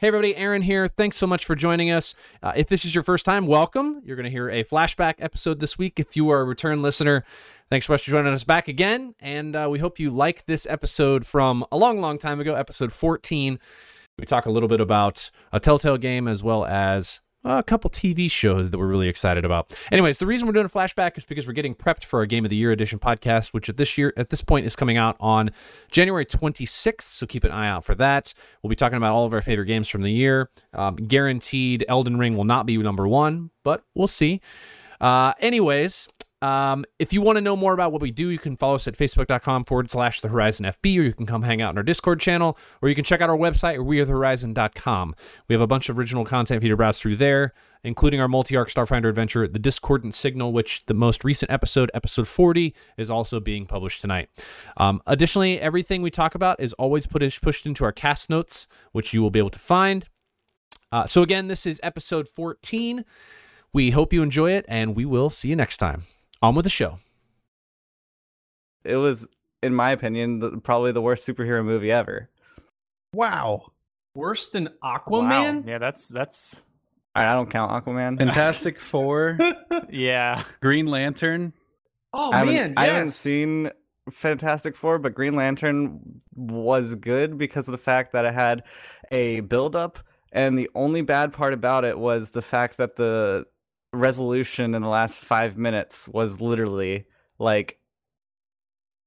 Hey everybody, Aaron here. Thanks so much for joining us. If this is your first time, welcome. You're going to hear a flashback episode this week. If you are a return listener, thanks so much for joining us back again. And we hope you like this episode from a long, long time ago, episode 14. We talk a little bit about a Telltale game as well as a couple TV shows that we're really excited about. Anyways, the reason we're doing a flashback is because we're getting prepped for our Game of the Year edition podcast, which at this point is coming out on January 26th, so keep an eye out for that. We'll be talking about all of our favorite games from the year. Guaranteed Elden Ring will not be number one, but we'll see. If you want to know more about what we do, you can follow us at facebook.com/thehorizonfb, or you can come hang out in our Discord channel, or you can check out our website at wearethehorizon.com. We have a bunch of original content for you to browse through there, including our multi-arc Starfinder adventure, The Discordant Signal, which the most recent episode, episode 40, is also being published tonight. Additionally, everything we talk about is always pushed into our cast notes, which you will be able to find. So again, this is episode 14. We hope you enjoy it, and we will see you next time. On with the show. It was, in my opinion, probably the worst superhero movie ever. Wow. Worse than Aquaman? Wow. Yeah, that's... I don't count Aquaman. Fantastic Four. Yeah. Green Lantern. Oh, man, yes. I haven't seen Fantastic Four, but Green Lantern was good because of the fact that it had a build-up, and the only bad part about it was the fact that the resolution in the last 5 minutes was literally like,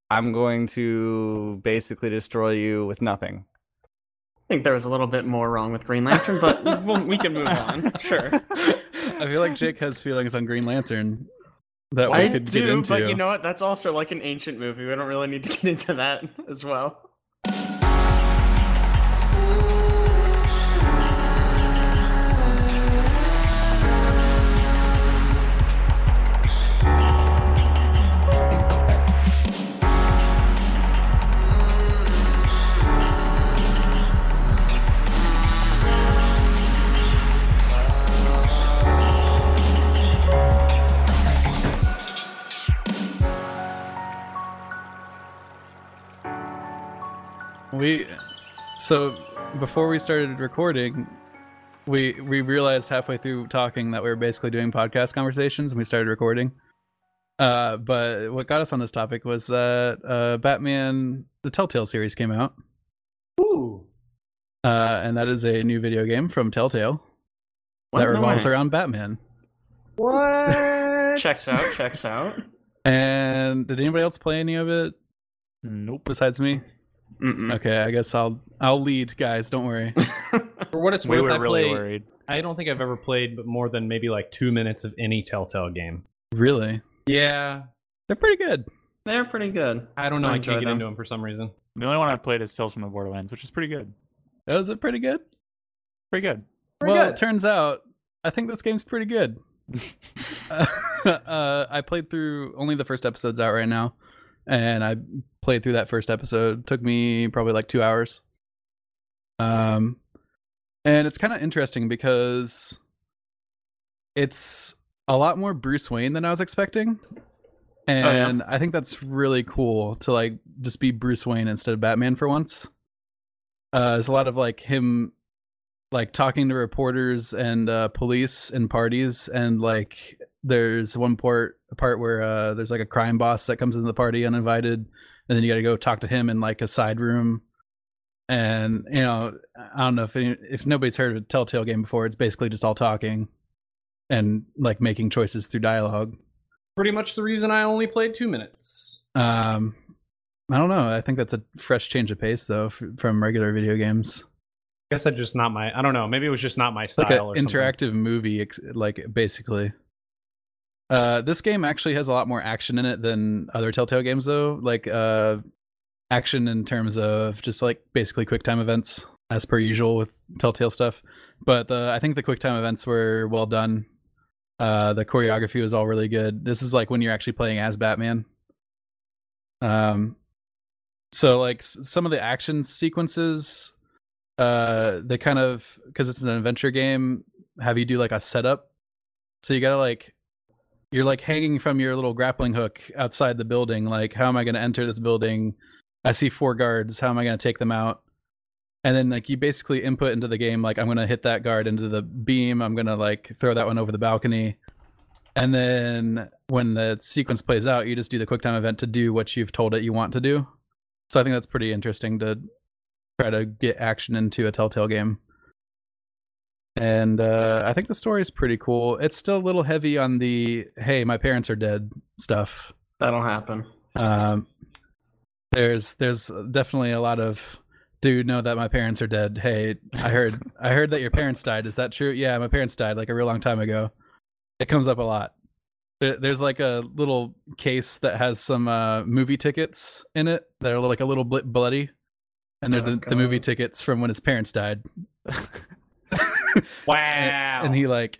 I'm going to basically destroy you with nothing. I think there was a little bit more wrong with Green Lantern, but we can move on. Sure. I feel like Jake has feelings on Green Lantern that we could get into. But you know what? That's also like an ancient movie. We don't really need to get into that as well. So before we started recording, we realized halfway through talking that we were basically doing podcast conversations, and we started recording. But what got us on this topic was that Batman, the Telltale series, came out. Ooh. And that is a new video game from Telltale that revolves around Batman. What? Checks out. And did anybody else play any of it? Nope. Besides me? Mm-mm. Okay, I guess I'll lead, guys. Don't worry. For what it's worth, I really played. I don't think I've ever played, but more than maybe like 2 minutes of any Telltale game. Really? Yeah, they're pretty good. I don't know. I can't get into them for some reason. The only one I've played is Tales from the Borderlands, which is pretty good. Oh, is it pretty good? Pretty good. It turns out I think this game's pretty good. I played through only the first episode's out right now. And I played through that first episode. It took me probably like 2 hours. And it's kind of interesting because it's a lot more Bruce Wayne than I was expecting. And I think that's really cool to like just be Bruce Wayne instead of Batman for once. There's a lot of like him like talking to reporters and police in parties, and like there's one part where there's like a crime boss that comes into the party uninvited, and then you got to go talk to him in like a side room. And you know, I don't know if nobody's heard of a Telltale game before, it's basically just all talking and like making choices through dialogue. Pretty much the reason I only played 2 minutes. I don't know. I think that's a fresh change of pace though from regular video games. I guess that's just not my. I don't know. Maybe it was just not my style. Like an interactive movie, like basically. This game actually has a lot more action in it than other Telltale games, though. Like action in terms of just like basically quick time events, as per usual with Telltale stuff. But I think the quick time events were well done. The choreography was all really good. This is like when you're actually playing as Batman. So like some of the action sequences, they kind of, because it's an adventure game, have you do like a setup. So you gotta like. You're like hanging from your little grappling hook outside the building. Like, how am I going to enter this building? I see 4 guards. How am I going to take them out? And then like you basically input into the game, like I'm going to hit that guard into the beam. I'm going to like throw that one over the balcony. And then when the sequence plays out, you just do the QuickTime event to do what you've told it you want to do. So I think that's pretty interesting to try to get action into a Telltale game. And I think the story is pretty cool. It's still a little heavy on the, hey, my parents are dead stuff. That'll happen. There's definitely a lot of, dude, know that my parents are dead. Hey, I heard that your parents died. Is that true? Yeah, my parents died like a real long time ago. It comes up a lot. There's like a little case that has some movie tickets in it. They're like a little bit bloody, and they're the movie tickets from when his parents died. Wow. And he like,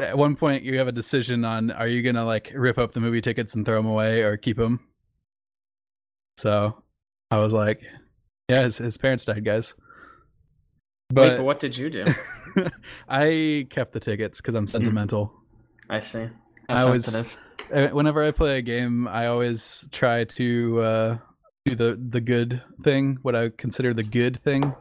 at one point you have a decision on, are you going to like rip up the movie tickets and throw them away or keep them? So I was like, yeah, his parents died, guys. But what did you do? I kept the tickets because I'm sentimental. I see. Whenever I play a game, I always try to do the good thing, what I consider the good thing,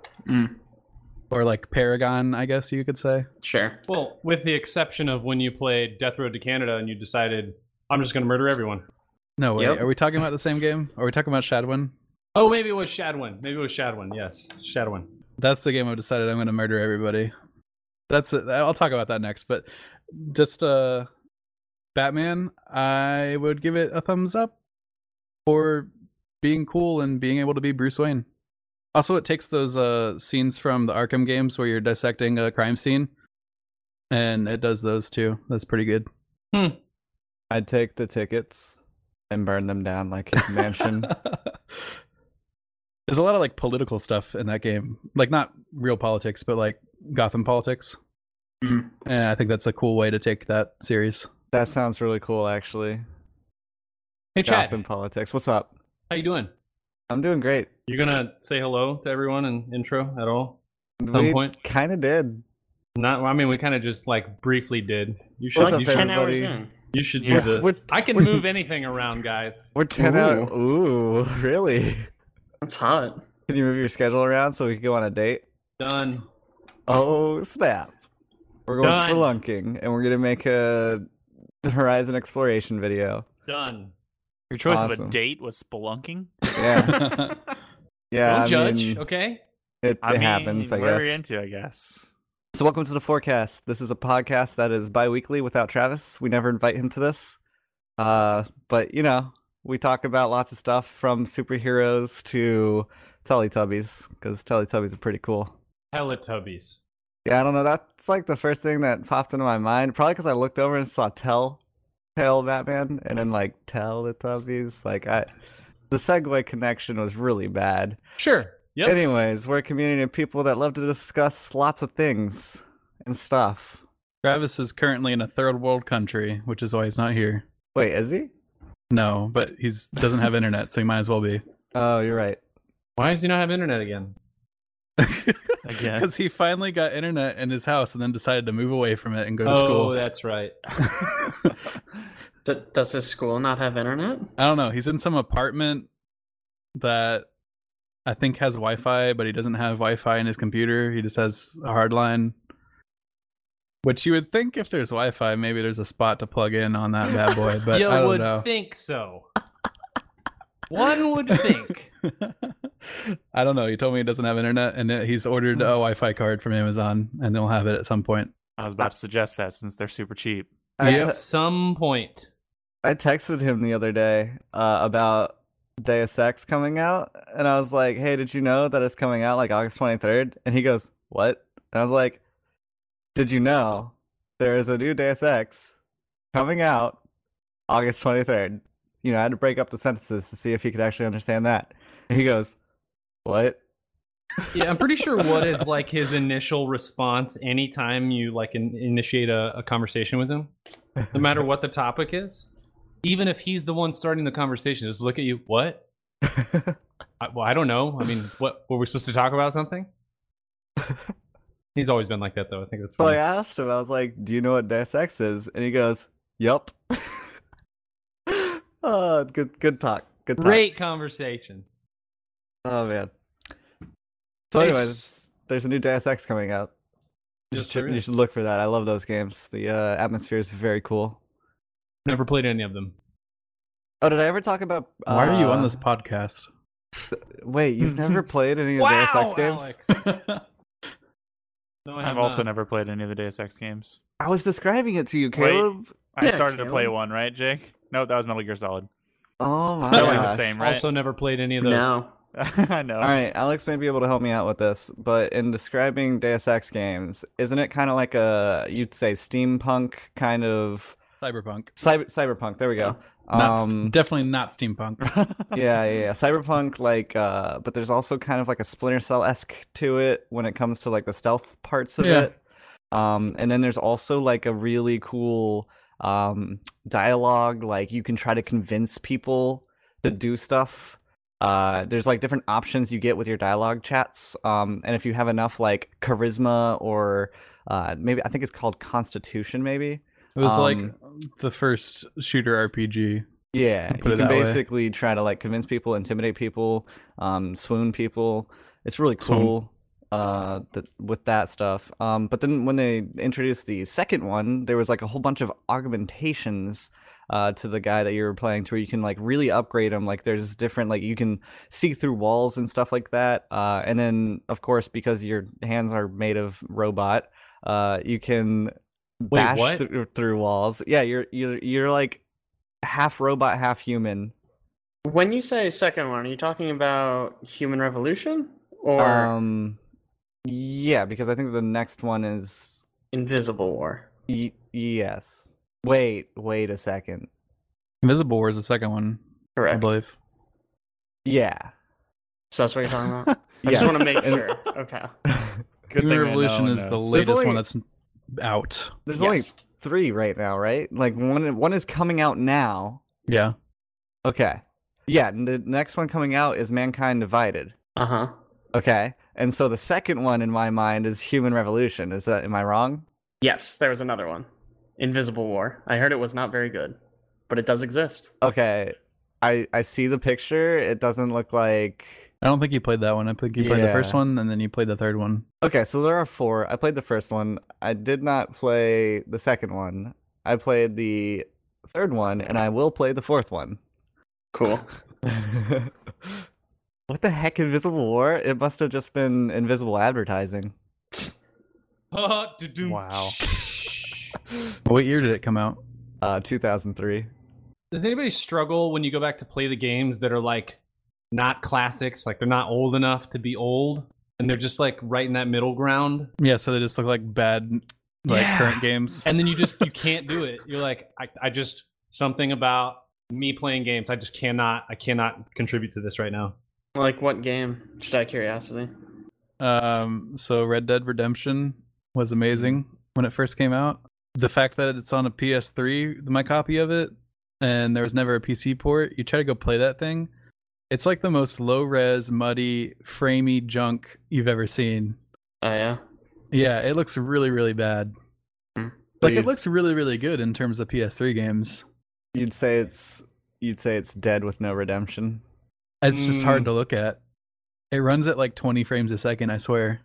or like Paragon, I guess you could say. Sure. Well, with the exception of when you played Death Road to Canada and you decided, I'm just going to murder everyone. No way. Yep. Are we talking about the same game? Are we talking about Shadwin? Oh, maybe it was Shadwin. Yes, Shadwin. That's the game I've decided I'm going to murder everybody. That's it. I'll talk about that next, but just Batman, I would give it a thumbs up for being cool and being able to be Bruce Wayne. Also, it takes those scenes from the Arkham games where you're dissecting a crime scene, and it does those too. That's pretty good. I'd take the tickets and burn them down like his mansion. There's a lot of like political stuff in that game, like not real politics, but like Gotham politics. And I think that's a cool way to take that series. That sounds really cool, actually. Hey, Chad. Gotham politics. What's up? How you doing? I'm doing great. You're gonna say hello to everyone in intro at all? At some point? Kind of did. Not. I mean, we kind of just like briefly did. You should. Like 10 hours in. You should do this. I can move anything around, guys. We're 10 hours. Ooh, really? That's hot. Can you move your schedule around so we can go on a date? Done. Oh, snap. We're going spelunking, and we're going to make a Horizon exploration video. Done. Your choice of a date was spelunking? Yeah. Don't judge, okay? It happens, I guess. What are you into, I guess? So welcome to The Forecast. This is a podcast that is bi-weekly without Travis. We never invite him to this. But, you know... We talk about lots of stuff from superheroes to Teletubbies, because Teletubbies are pretty cool. Teletubbies. Yeah, I don't know. That's like the first thing that popped into my mind. Probably because I looked over and saw Telltale Batman and then like Teletubbies. Like the segue connection was really bad. Sure. Yep. Anyways, we're a community of people that love to discuss lots of things and stuff. Travis is currently in a third world country, which is why he's not here. Wait, is he? No, but he doesn't have internet, so he might as well be. Oh, you're right. Why does he not have internet again? Because he finally got internet in his house and then decided to move away from it and go to school. Oh, that's right. Does his school not have internet? I don't know. He's in some apartment that I think has Wi-Fi, but he doesn't have Wi-Fi in his computer. He just has a hard line. Which you would think if there's Wi-Fi, maybe there's a spot to plug in on that bad boy, but I don't know. You would think so. One would think. I don't know. He told me he doesn't have internet, and he's ordered a Wi-Fi card from Amazon, and they'll have it at some point. I was about to suggest that since they're super cheap. At some point. I texted him the other day about Deus Ex coming out, and I was like, hey, did you know that it's coming out like August 23rd? And he goes, what? And I was like, did you know there is a new Deus Ex coming out August 23rd? You know, I had to break up the sentences to see if he could actually understand that. And he goes, what? Yeah, I'm pretty sure what is like his initial response anytime you like initiate a conversation with him, no matter what the topic is. Even if he's the one starting the conversation, just look at you, what? I don't know. I mean, what were we supposed to talk about something? He's always been like that, though. I think that's funny. So I asked him, I was like, do you know what Deus Ex is? And he goes, yup. Good talk. Great conversation. Oh, man. So anyways, there's a new Deus Ex coming out. You should look for that. I love those games. The atmosphere is very cool. Never played any of them. Oh, did I ever talk about... Why are you on this podcast? Wait, you've never played any of Deus Ex games? Alex. No, I've also never played any of the Deus Ex games. I was describing it to you, Caleb. Wait, I started to play one, right, Jake? No, that was Metal Gear Solid. Oh my god. Like the same, right? Also never played any of those. No. I know. All right, Alex may be able to help me out with this, but in describing Deus Ex games, isn't it kind of like a, you'd say, steampunk kind of... Cyberpunk, there we go. Yeah. Definitely not steampunk. yeah. Cyberpunk, like, but there's also kind of like a Splinter Cell-esque to it when it comes to like the stealth parts of it. And then there's also like a really cool dialogue, like you can try to convince people to do stuff. There's like different options you get with your dialogue chats, and if you have enough like charisma or maybe I think it's called Constitution, maybe. It was like the first shooter RPG. Yeah, you can basically try to like convince people, intimidate people, swoon people. It's really cool with that stuff. But then when they introduced the second one, there was like a whole bunch of augmentations to the guy that you're playing to where you can like really upgrade him. Like there's different, like you can see through walls and stuff like that. And then, of course, because your hands are made of robot, you can... bash through walls. Yeah, you're like half robot, half human. When you say second one, are you talking about Human Revolution or? Yeah, because I think the next one is Invisible War. Yes. Wait a second. Invisible War is the second one. Correct. I believe. Yeah. So that's what you're talking about. I just want to make sure. Okay. Human Revolution is the latest one that's out. There's only three right now, right? Like one is coming out now. Yeah. Okay. Yeah, and the next one coming out is Mankind Divided. Uh-huh. Okay. And so the second one in my mind is Human Revolution. Am I wrong? Yes, there was another one. Invisible War. I heard it was not very good, but it does exist. Okay. I see the picture. It doesn't look like... I don't think you played that one. I think you played the first one, and then you played the third one. Okay, so there are four. I played the first one. I did not play the second one. I played the third one, and I will play the fourth one. Cool. What the heck, Invisible War? It must have just been invisible advertising. Wow. What year did it come out? 2003. Does anybody struggle when you go back to play the games that are like... not classics, like they're not old enough to be old, and they're just like right in that middle ground? Yeah, so they just look like bad, like current games. And then you can't do it. You're like, I just, something about me playing games, I just cannot contribute to this right now. Like what game? Just out of curiosity. So Red Dead Redemption was amazing when it first came out. The fact that it's on a PS3, my copy of it, and there was never a PC port, you try to go play that thing, it's like the most low-res, muddy, framey junk you've ever seen. Oh, yeah? Yeah, it looks really, really bad. Mm. Like, it looks really, really good in terms of PS3 games. You'd say it's dead with no redemption? It's just hard to look at. It runs at like 20 frames a second, I swear.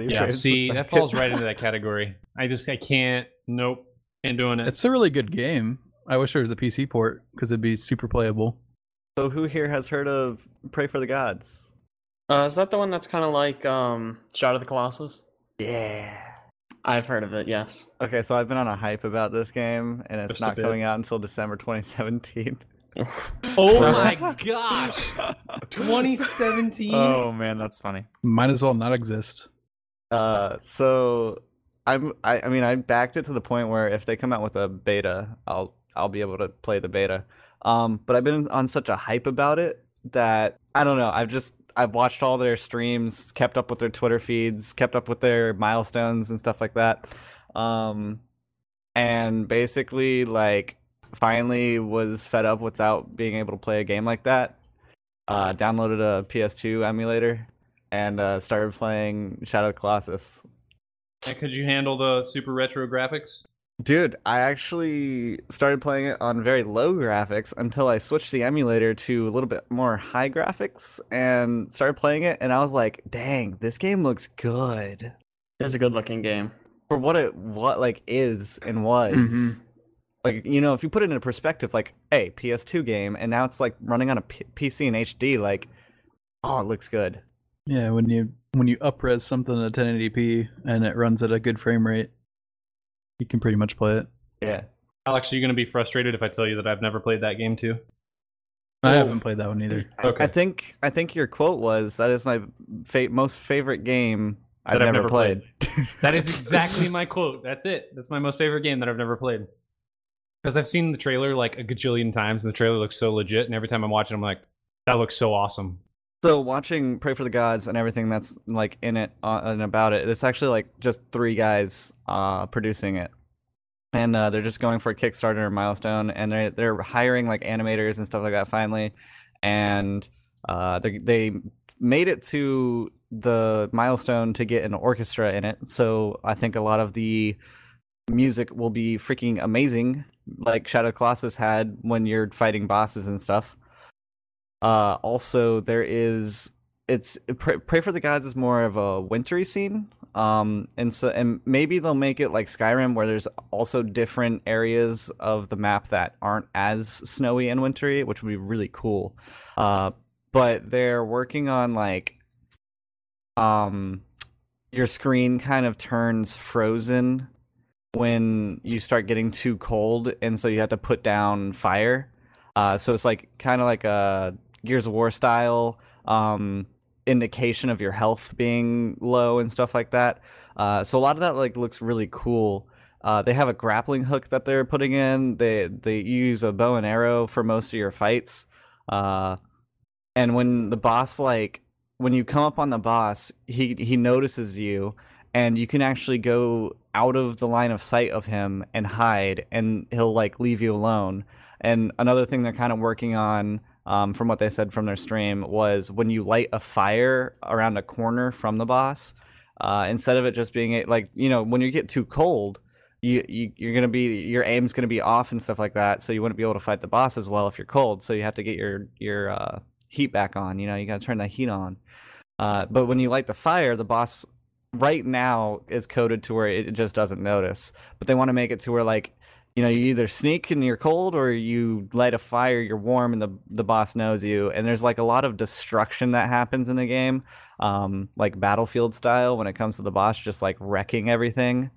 Yeah, see, that falls right into that category. I can't, nope, ain't doing it. It's a really good game. I wish there was a PC port, because it'd be super playable. So who here has heard of Pray for the Gods? Is that the one that's kind of like Shadow of the Colossus? Yeah. I've heard of it, yes. Okay, so I've been on a hype about this game, and it's not coming out until December 2017. Oh my gosh! 2017? Oh man, that's funny. Might as well not exist. So, I backed it to the point where if they come out with a beta, I'll be able to play the beta. But I've been on such a hype about it that, I don't know, I've watched all their streams, kept up with their Twitter feeds, kept up with their milestones and stuff like that. And basically, like, finally was fed up without being able to play a game like that. Downloaded a PS2 emulator and started playing Shadow of the Colossus. And could you handle the super retro graphics? Dude, I actually started playing it on very low graphics until I switched the emulator to a little bit more high graphics and started playing it, and I was like, dang, this game looks good. It's a good-looking game. For what it is and was. Mm-hmm. Like, you know, if you put it in a perspective, like, hey, PS2 game, and now it's, like, running on a PC in HD, like, oh, it looks good. Yeah, when you up-res something at 1080p and it runs at a good frame rate, you can pretty much play it. Yeah. Alex, are you going to be frustrated if I tell you that I've never played that game too? I haven't played that one either. Okay. I think your quote was, that is my most favorite game I've never played. That is exactly my quote. That's it. That's my most favorite game that I've never played. Because I've seen the trailer like a gajillion times, and the trailer looks so legit, and every time I'm watching, I'm like, that looks so awesome. So watching Pray for the Gods and everything that's like in it and about it, it's actually like just three guys producing it. And they're just going for a Kickstarter milestone, and they're hiring like animators and stuff like that finally. And they made it to the milestone to get an orchestra in it. So I think a lot of the music will be freaking amazing, like Shadow of the Colossus had when you're fighting bosses and stuff. Also, Pray for the Gods is more of a wintry scene, and maybe they'll make it like Skyrim, where there's also different areas of the map that aren't as snowy and wintry, which would be really cool. But they're working on like, your screen kind of turns frozen when you start getting too cold, and so you have to put down fire. So it's like kind of like a Gears of War style indication of your health being low and stuff like that. So a lot of that like looks really cool. They have a grappling hook that they're putting in. They use a bow and arrow for most of your fights. And when the boss, like when you come up on the boss, he notices you, and you can actually go out of the line of sight of him and hide, and he'll like leave you alone. And another thing they're kind of working on, from what they said from their stream, was when you light a fire around a corner from the boss, instead of it just being like, you know, when you get too cold, you're gonna be, your aim's gonna be off and stuff like that, so you wouldn't be able to fight the boss as well if you're cold. So you have to get your heat back on. You know, you gotta turn that heat on. But when you light the fire, the boss right now is coded to where it just doesn't notice. But they want to make it to where, like, you know, you either sneak and you're cold, or you light a fire, you're warm, and the boss knows you. And there's like a lot of destruction that happens in the game, like Battlefield style, when it comes to the boss just like wrecking everything.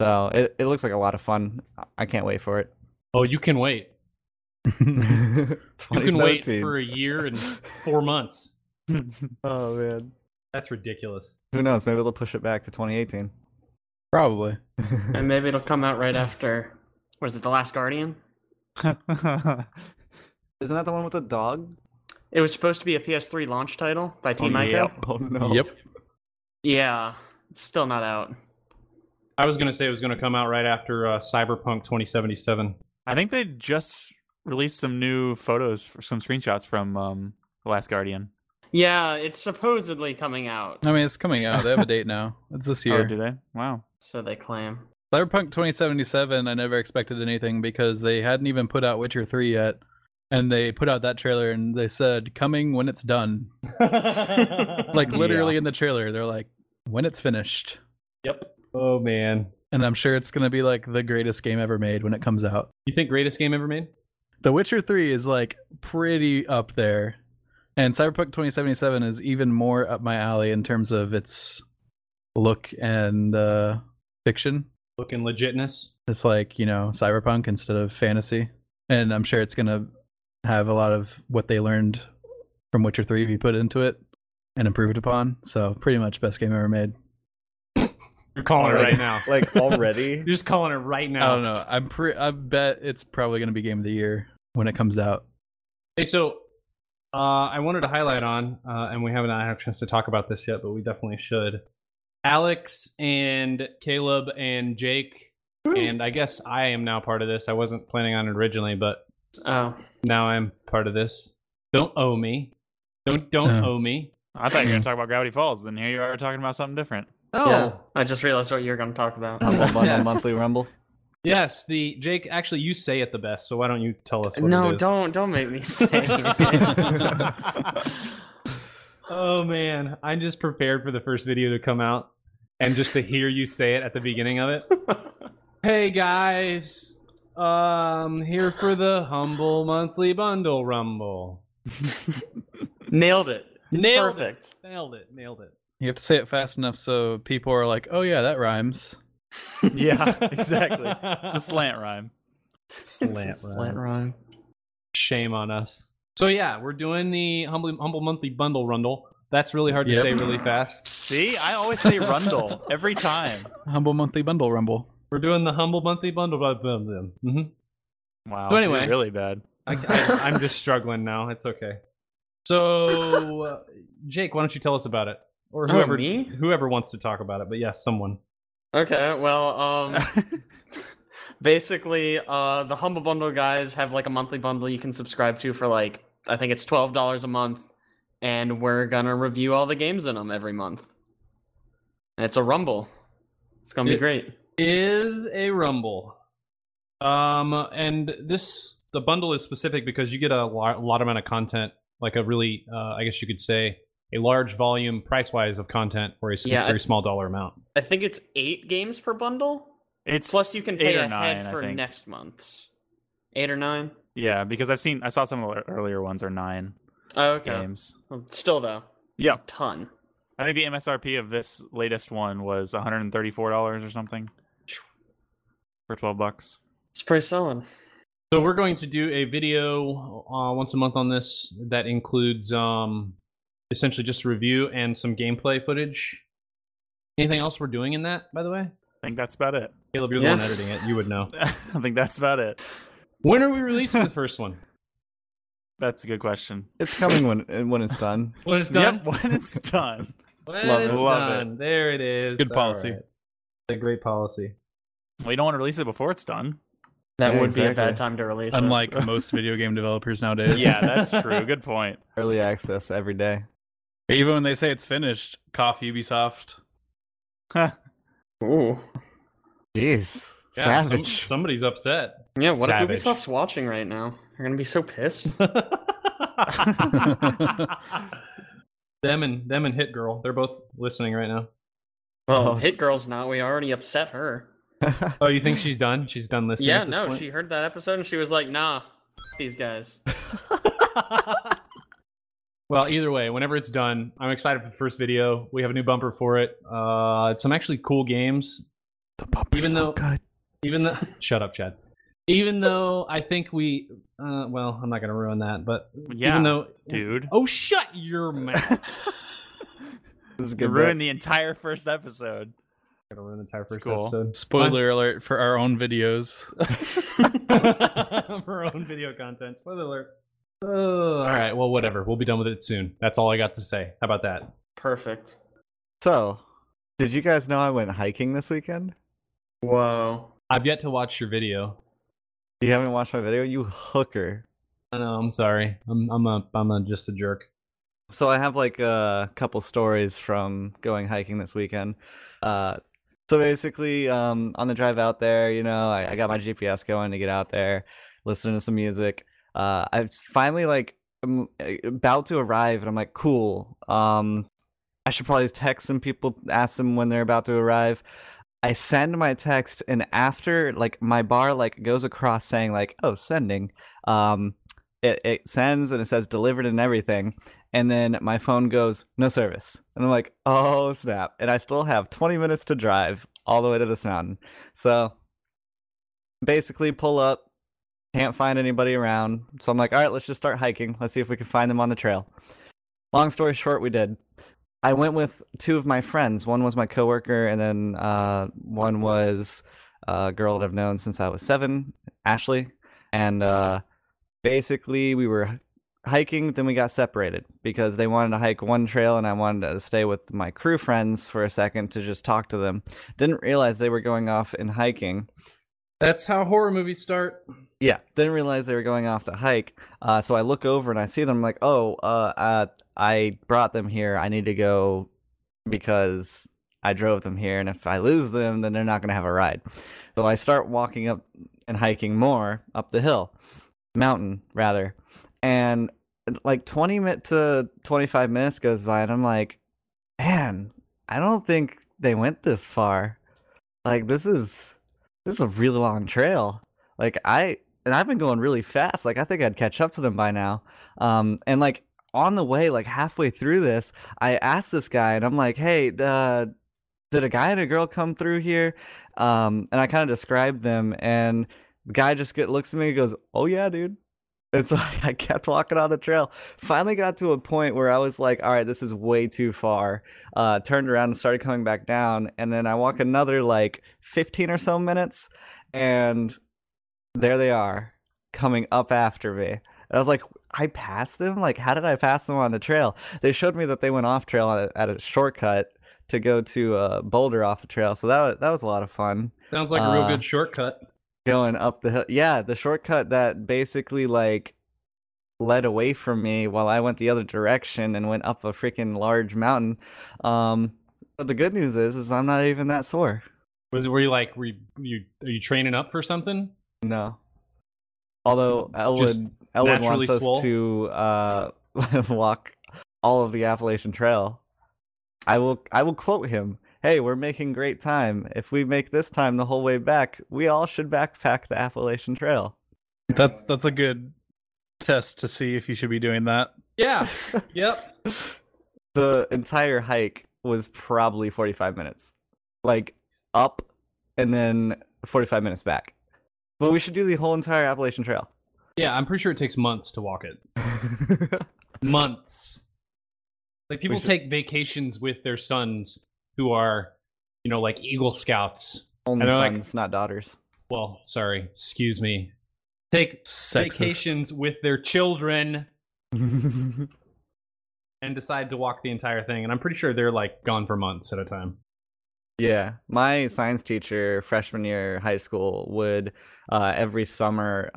So it looks like a lot of fun. I can't wait for it. Oh, you can wait. You can wait for a year and 4 months. Oh, man. That's ridiculous. Who knows? Maybe they'll push it back to 2018. Probably. And maybe it'll come out right after, was it The Last Guardian? Isn't that the one with the dog? It was supposed to be a PS3 launch title by Team Ico. Yep. Oh, no. Yep. Yeah. It's still not out. I was going to say it was going to come out right after Cyberpunk 2077. I think they just released some new photos, some screenshots from The Last Guardian. Yeah, it's supposedly coming out. I mean, it's coming out. They have a date now. It's this year. Oh, do they? Wow. So they claim. Cyberpunk 2077, I never expected anything, because they hadn't even put out Witcher 3 yet. And they put out that trailer and they said, coming when it's done. Like, literally in the trailer, they're like, when it's finished. Yep. Oh, man. And I'm sure it's going to be like the greatest game ever made when it comes out. You think greatest game ever made? The Witcher 3 is like pretty up there. And Cyberpunk 2077 is even more up my alley in terms of its look and fiction. Look and legitness. It's like, you know, cyberpunk instead of fantasy. And I'm sure it's going to have a lot of what they learned from Witcher 3 be put into it and improved upon. So pretty much best game ever made. You're calling it right now. Like, already? You're just calling it right now. I don't know. I bet it's probably going to be game of the year when it comes out. Hey, so... I wanted to highlight on, and we haven't had a chance to talk about this yet, but we definitely should. Alex and Caleb and Jake, and I guess I am now part of this. I wasn't planning on it originally, but now I'm part of this. Don't owe me. Don't owe me. I thought you were going to talk about Gravity Falls, and here you are talking about something different. Oh, yeah. I just realized what you were going to talk about. Humble Monthly Rumble. Yes, the Jake. Actually, you say it the best, so why don't you tell us? What it is? don't make me say it. Oh man, I'm just prepared for the first video to come out, and just to hear you say it at the beginning of it. Hey guys, here for the Humble Monthly Bundle Rumble. Nailed it. It's nailed perfect. It. Nailed it. Nailed it. You have to say it fast enough so people are like, "Oh yeah, that rhymes." Yeah, exactly. It's a slant rhyme. Slant rhyme. Shame on us. So yeah, we're doing the humble monthly bundle rundle. That's really hard to say really fast. See, I always say rundle every time. Humble monthly bundle rumble. We're doing the humble monthly bundle. Mm-hmm. Wow. So anyway, really bad. I'm just struggling now. It's okay. So Jake, why don't you tell us about it, or whoever wants to talk about it? But yes, someone. Okay, well, basically, the Humble Bundle guys have, like, a monthly bundle you can subscribe to for, like, I think it's $12 a month, and we're gonna review all the games in them every month. And it's a rumble. It's gonna be great. It is a rumble. And the bundle is specific because you get a lot amount of content, like a really, I guess you could say, a large volume, price-wise, of content for a very small dollar amount. I think it's 8 games per bundle. Plus, you can pay ahead for next month's. 8 or 9? Yeah, because I saw some of the earlier ones are 9. Oh, okay. Games. Well, still though, yeah, it's a ton. I think the MSRP of this latest one was $134 or something for $12. It's pretty solid. So we're going to do a video once a month on this that includes essentially just a review and some gameplay footage. Anything else we're doing in that, by the way? I think that's about it. Caleb, you're the one editing it. You would know. I think that's about it. When are we releasing the first one? That's a good question. It's coming when it's done. When it's done? Yep, when it's done. Love it. There it is. Good policy. Right. A great policy. Well, you don't want to release it before it's done. That would be a bad time to release it. Unlike most video game developers nowadays. Yeah, that's true. Good point. Early access every day. Even when they say it's finished, cough Ubisoft. Huh. Ooh. Jeez. Yeah, savage. Somebody's upset. Yeah, what if Ubisoft's watching right now? They're going to be so pissed. them and Hit Girl. They're both listening right now. Well, Hit Girl's not. We already upset her. Oh, you think she's done? She's done listening? Yeah, she heard that episode and she was like, nah, these guys. Well, either way, whenever it's done, I'm excited for the first video. We have a new bumper for it. It's some actually cool games. The bumper's good. Shut up, Chad. Even though I think we... I'm not going to ruin that, but... Yeah, even though, dude. Oh, shut your mouth. You ruined the entire first episode. I'm going to ruin the entire first episode. Spoiler alert for our own videos. For our own video content. Spoiler alert. Oh, all right. Well, whatever. We'll be done with it soon. That's all I got to say. How about that? Perfect. So, did you guys know I went hiking this weekend? Whoa. I've yet to watch your video. You haven't watched my video? You hooker. I know. I'm sorry. I'm just a jerk. So I have like a couple stories from going hiking this weekend. So basically, on the drive out there, you know, I got my GPS going to get out there, listening to some music. I finally I'm about to arrive and I'm like, cool. I should probably text some people, ask them when they're about to arrive. I send my text, and after my bar goes across saying sending, it sends and it says delivered and everything. And then my phone goes, no service. And I'm like, oh snap. And I still have 20 minutes to drive all the way to this mountain. So basically pull up. Can't find anybody around. So I'm like, all right, let's just start hiking. Let's see if we can find them on the trail. Long story short, we did. I went with 2 of my friends. One was my coworker, and then one was a girl that I've known since I was 7, Ashley. And basically, we were hiking, then we got separated because they wanted to hike one trail, and I wanted to stay with my crew friends for a second to just talk to them. Didn't realize they were going off and hiking. That's how horror movies start. Yeah, didn't realize they were going off to hike. So I look over and I see them. I'm like, I brought them here. I need to go because I drove them here, and if I lose them, then they're not going to have a ride. So I start walking up and hiking more up the hill, mountain rather, and like 20 to 25 minutes goes by, and I'm like, man, I don't think they went this far. Like, this is a really long trail. Like, I've been going really fast. Like, I think I'd catch up to them by now. And like on the way, like halfway through this, I asked this guy, and I'm like, hey, did a guy and a girl come through here? And I kind of described them, and the guy just looks at me and goes, oh yeah, dude. And so I kept walking on the trail. Finally got to a point where I was like, all right, this is way too far. Turned around and started coming back down. And then I walk another like 15 or so minutes, and there they are coming up after me. And I was like, I passed them? Like, how did I pass them on the trail? They showed me that they went off trail at a shortcut to go to Boulder off the trail. So that was a lot of fun. Sounds like a real good shortcut. Going up the hill. Yeah, the shortcut that basically like led away from me while I went the other direction and went up a freaking large mountain. But the good news is I'm not even that sore. Are you training up for something? No. Although Elwood wants us to walk all of the Appalachian Trail. I will quote him. Hey, we're making great time. If we make this time the whole way back, we all should backpack the Appalachian Trail. That's a good test to see if you should be doing that. Yeah. Yep. The entire hike was probably 45 minutes. Like, up and then 45 minutes back. But we should do the whole entire Appalachian Trail. Yeah, I'm pretty sure it takes months to walk it. Months. Like, people take vacations with their sons, who are, you know, like Eagle Scouts. Only sons, like, not daughters. Well, sorry, excuse me. Take Sexist. Vacations with their children and decide to walk the entire thing. And I'm pretty sure they're like gone for months at a time. Yeah, my science teacher freshman year high school would every summer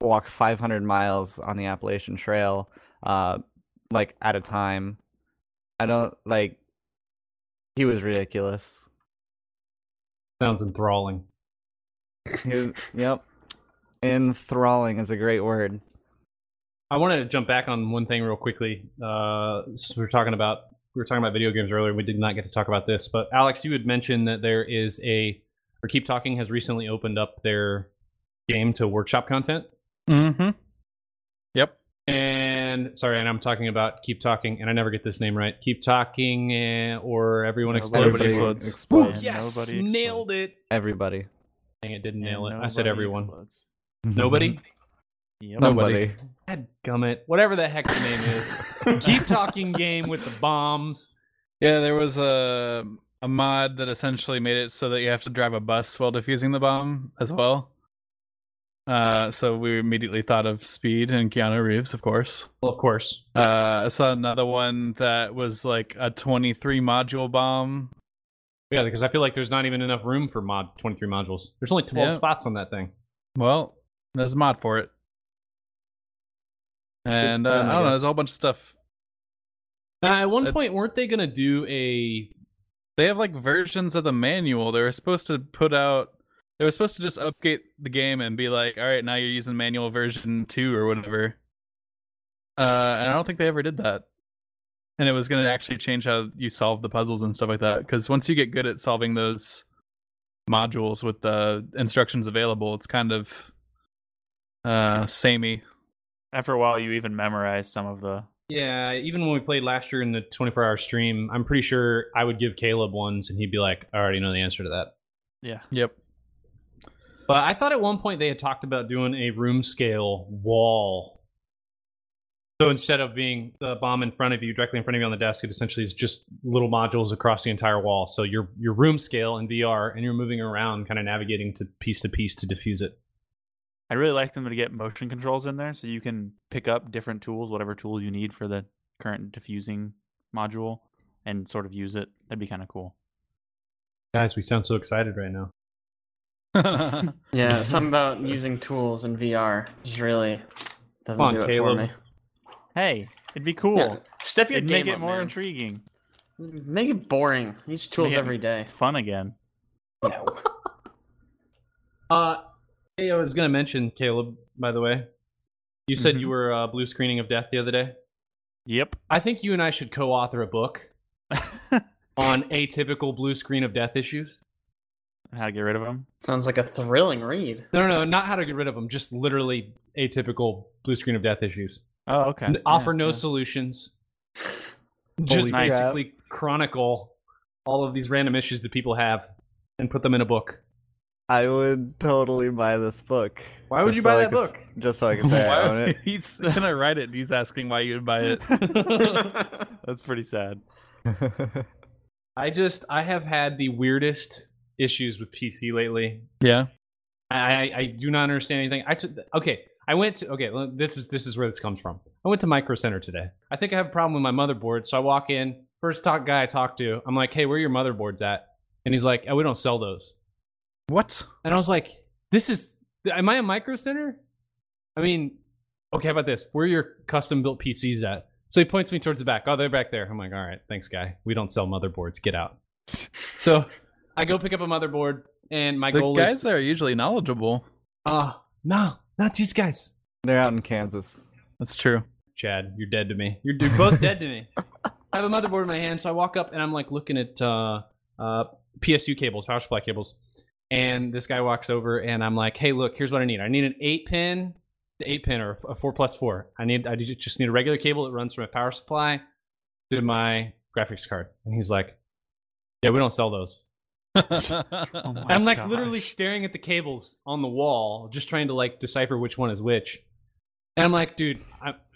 walk 500 miles on the Appalachian Trail, like at a time. I don't like. He was ridiculous. Sounds enthralling. Yep. Enthralling is a great word. I wanted to jump back on one thing real quickly. We were talking about video games earlier. We did not get to talk about this, but Alex, you had mentioned that Keep Talking has recently opened up their game to workshop content. Mm-hmm. Yep. And I'm talking about Keep Talking, and I never get this name right. Keep Talking, or Everyone Explodes. Yes, nobody nailed it. Everybody. Dang, it didn't nail it. I said everyone. Explodes. Nobody? Yep. Nobody. God damn it. Whatever the heck the name is. Keep Talking game with the bombs. Yeah, there was a mod that essentially made it so that you have to drive a bus while defusing the bomb as well. So we immediately thought of Speed and Keanu Reeves, of course. Well, of course. I saw another one that was like a 23 module bomb. Yeah, because I feel like there's not even enough room for 23 modules. There's only 12 spots on that thing. Well, there's a mod for it. And I don't know, there's a whole bunch of stuff. At one point, weren't they going to do a... They have like versions of the manual. They were supposed to put out... They were supposed to just update the game and be like, all right, now you're using manual version 2 or whatever. And I don't think they ever did that. And it was going to actually change how you solve the puzzles and stuff like that. Because once you get good at solving those modules with the instructions available, it's kind of samey. After a while, you even memorize some of the... Yeah, even when we played last year in the 24-hour stream, I'm pretty sure I would give Caleb ones and he'd be like, I already know the answer to that. Yeah. Yep. But I thought at one point they had talked about doing a room scale wall. So instead of being the bomb in front of you, directly in front of you on the desk, it essentially is just little modules across the entire wall. So your room scale in VR, and you're moving around, kind of navigating to piece to diffuse it. I'd really like them to get motion controls in there so you can pick up different tools, whatever tool you need for the current diffusing module, and sort of use it. That'd be kind of cool. Guys, we sound so excited right now. Yeah, something about using tools in VR just really doesn't do it, Caleb. For me. Hey, it'd be cool. Yeah. Step your it'd game make it up, more man. Intriguing. Make it boring. Use tools every day. Fun again. No. Hey, I was going to mention, Caleb, by the way. You said you were blue screening of death the other day? Yep. I think you and I should co-author a book on atypical blue screen of death issues. How to get rid of them? Sounds like a thrilling read. No, not how to get rid of them. Just literally atypical blue screen of death issues. Oh, okay. Offer no solutions. Just basically chronicle all of these random issues that people have and put them in a book. I would totally buy this book. Why would you buy that book? Just so I can say I own it. He's going to write it and he's asking why you would buy it. That's pretty sad. I have had the weirdest issues with PC lately. Yeah. I do not understand anything. This is where this comes from. I went to Micro Center today. I think I have a problem with my motherboard. So I walk in, guy I talk to, I'm like, hey, where are your motherboards at? And he's like, oh, we don't sell those. What? And I was like, am I a Micro Center? I mean, okay, how about this? Where are your custom-built PCs at? So he points me towards the back. Oh, they're back there. I'm like, all right, thanks, guy. We don't sell motherboards. Get out. So I go pick up a motherboard, and the guys there are usually knowledgeable. No, not these guys. They're out in Kansas. That's true. Chad, you're dead to me. You're both dead to me. I have a motherboard in my hand, so I walk up, and I'm like looking at PSU cables, power supply cables. And this guy walks over, and I'm like, "Hey, look, here's what I need. I need an 8-pin or a 4+4. I just need a regular cable that runs from my power supply to my graphics card." And he's like, "Yeah, we don't sell those." Literally staring at the cables on the wall, just trying to decipher which one is which. And I'm like, "Dude,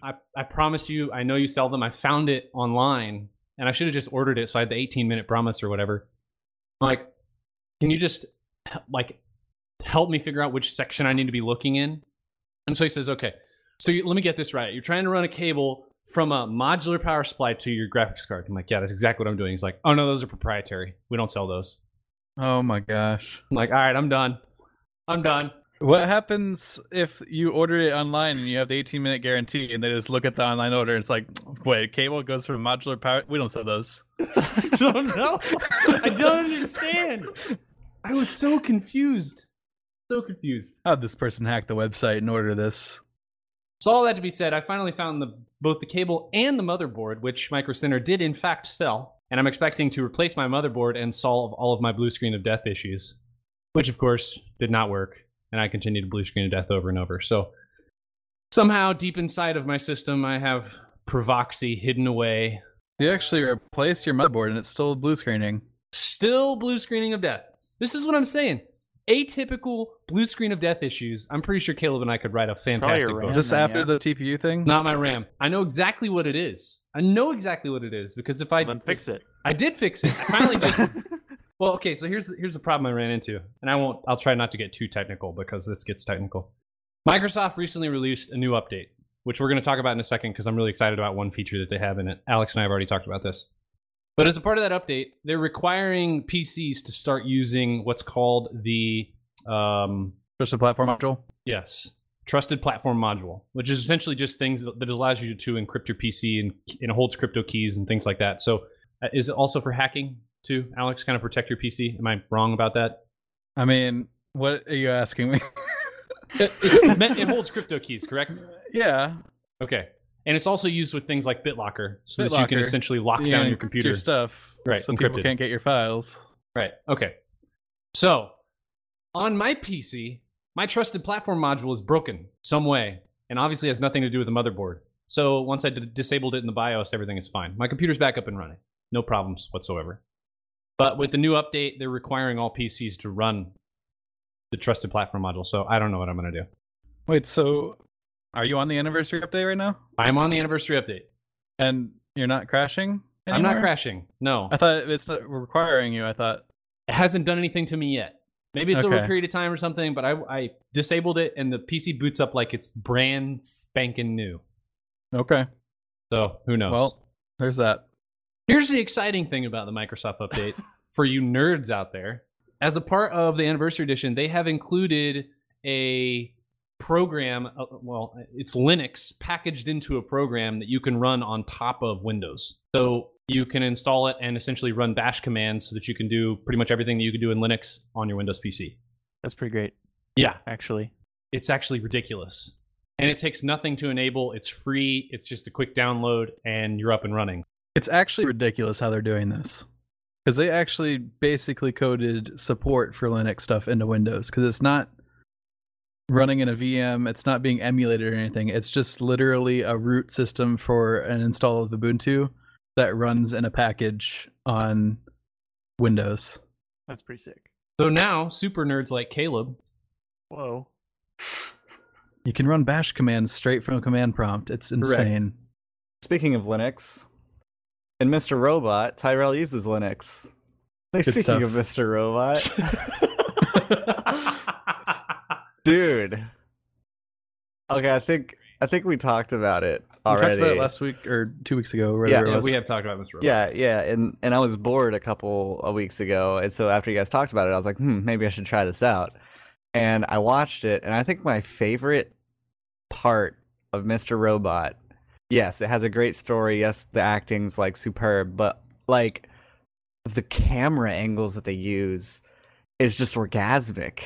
I promise you, I know you sell them. I found it online, and I should have just ordered it. So I had the 18-minute promise or whatever." I'm like, "Can you just?" Help me figure out which section I need to be looking in. And so he says, okay, so let me get this right. You're trying to run a cable from a modular power supply to your graphics card. I'm like, yeah, that's exactly what I'm doing. He's like, oh no, those are proprietary. We don't sell those. Oh my gosh. I'm like, all right, I'm done. What happens if you order it online and you have the 18-minute guarantee and they just look at the online order and it's like, wait, cable goes from modular power? We don't sell those. I don't know. I don't understand. I was so confused. How'd this person hack the website and order this? So all that to be said, I finally found both the cable and the motherboard, which Micro Center did in fact sell. And I'm expecting to replace my motherboard and solve all of my blue screen of death issues, which of course did not work. And I continued to blue screen of death over and over. So somehow deep inside of my system, I have Provoxy hidden away. You actually replaced your motherboard and it's still blue screening. Still blue screening of death. This is what I'm saying. Atypical blue screen of death issues. I'm pretty sure Caleb and I could write a fantastic book. Is this after the TPU thing? Not my RAM. I know exactly what it is. Because if I... Then fix it. I did fix it. I finally just... Well, okay, so here's the problem I ran into. And I'll try not to get too technical because this gets technical. Microsoft recently released a new update, which we're going to talk about in a second because I'm really excited about one feature that they have in it. Alex and I have already talked about this. But as a part of that update, they're requiring PCs to start using what's called the... Trusted Platform Module? Yes. Trusted Platform Module, which is essentially just things that allows you to encrypt your PC and holds crypto keys and things like that. So is it also for hacking too? Alex, kind of protect your PC? Am I wrong about that? I mean, what are you asking me? It holds crypto keys, correct? Yeah. Okay. And it's also used with things like BitLocker, that you can essentially lock down your computer. Your stuff, right? So people can't get your files. Right. Okay. So, on my PC, my trusted platform module is broken some way, and obviously has nothing to do with the motherboard. So once I disabled it in the BIOS, everything is fine. My computer's back up and running, no problems whatsoever. But with the new update, they're requiring all PCs to run the trusted platform module. So I don't know what I'm going to do. Wait. So. Are you on the anniversary update right now? I'm on the anniversary update. And you're not crashing anymore? I'm not crashing, no. I thought it's not requiring you, I thought. It hasn't done anything to me yet. Maybe it's over a period of time or something, but I disabled it and the PC boots up like it's brand spanking new. Okay. So, who knows? Well, there's that. Here's the exciting thing about the Microsoft update for you nerds out there. As a part of the anniversary edition, they have included a... program, well, it's Linux packaged into a program that you can run on top of Windows. So you can install it and essentially run bash commands so that you can do pretty much everything that you can do in Linux on your Windows PC. That's pretty great. Yeah. Actually. It's actually ridiculous. And it takes nothing to enable. It's free. It's just a quick download and you're up and running. It's actually ridiculous how they're doing this. Because they actually basically coded support for Linux stuff into Windows. Because it's not running in a VM. It's not being emulated or anything. It's just literally a root system for an install of Ubuntu that runs in a package on Windows. That's pretty sick. So now, super nerds like Caleb. Whoa. You can run bash commands straight from a command prompt. It's insane. Correct. Speaking of Linux, in Mr. Robot, Tyrell uses Linux. Like, speaking stuff. Of Mr. Robot. Dude. Okay, I think we talked about it already. We talked about it last week or 2 weeks ago. Yeah, we have talked about Mr. Robot. Yeah, and I was bored a couple of weeks ago, and so after you guys talked about it, I was like, maybe I should try this out. And I watched it, and I think my favorite part of Mr. Robot, yes, it has a great story, yes, the acting's, like, superb, but, like, the camera angles that they use is just orgasmic.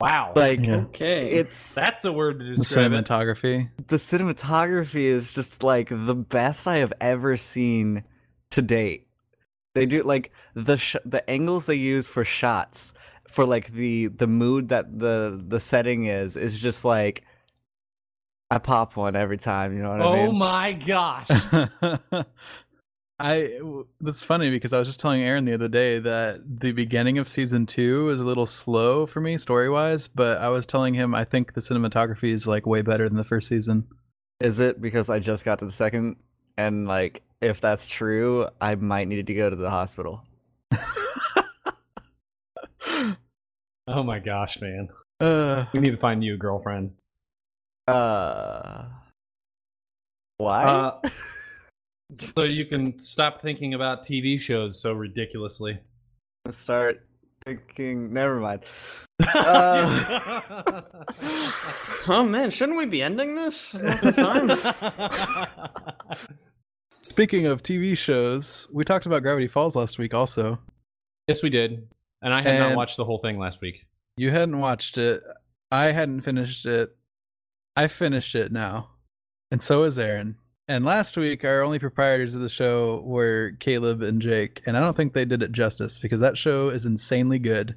Wow. Like, okay. That's a word to describe. The cinematography. The cinematography is just, like, the best I have ever seen to date. They do, like, the angles they use for shots, for like the mood that the setting is just like, I pop one every time, you know what I mean? Oh my gosh. That's funny because I was just telling Aaron the other day that the beginning of season 2 is a little slow for me story-wise, but I was telling him I think the cinematography is like way better than the first season. Is it because I just got to the second, and like if that's true, I might need to go to the hospital. Oh my gosh, man. We need to find you a girlfriend. Why? So you can stop thinking about TV shows so ridiculously. Start thinking... Never mind. Oh man, shouldn't we be ending this? It's not the time. Speaking of TV shows, we talked about Gravity Falls last week also. Yes, we did. And I had not watched the whole thing last week. You hadn't watched it. I hadn't finished it. I finished it now. And so is Aaron. And last week, our only proprietors of the show were Caleb and Jake. And I don't think they did it justice because that show is insanely good.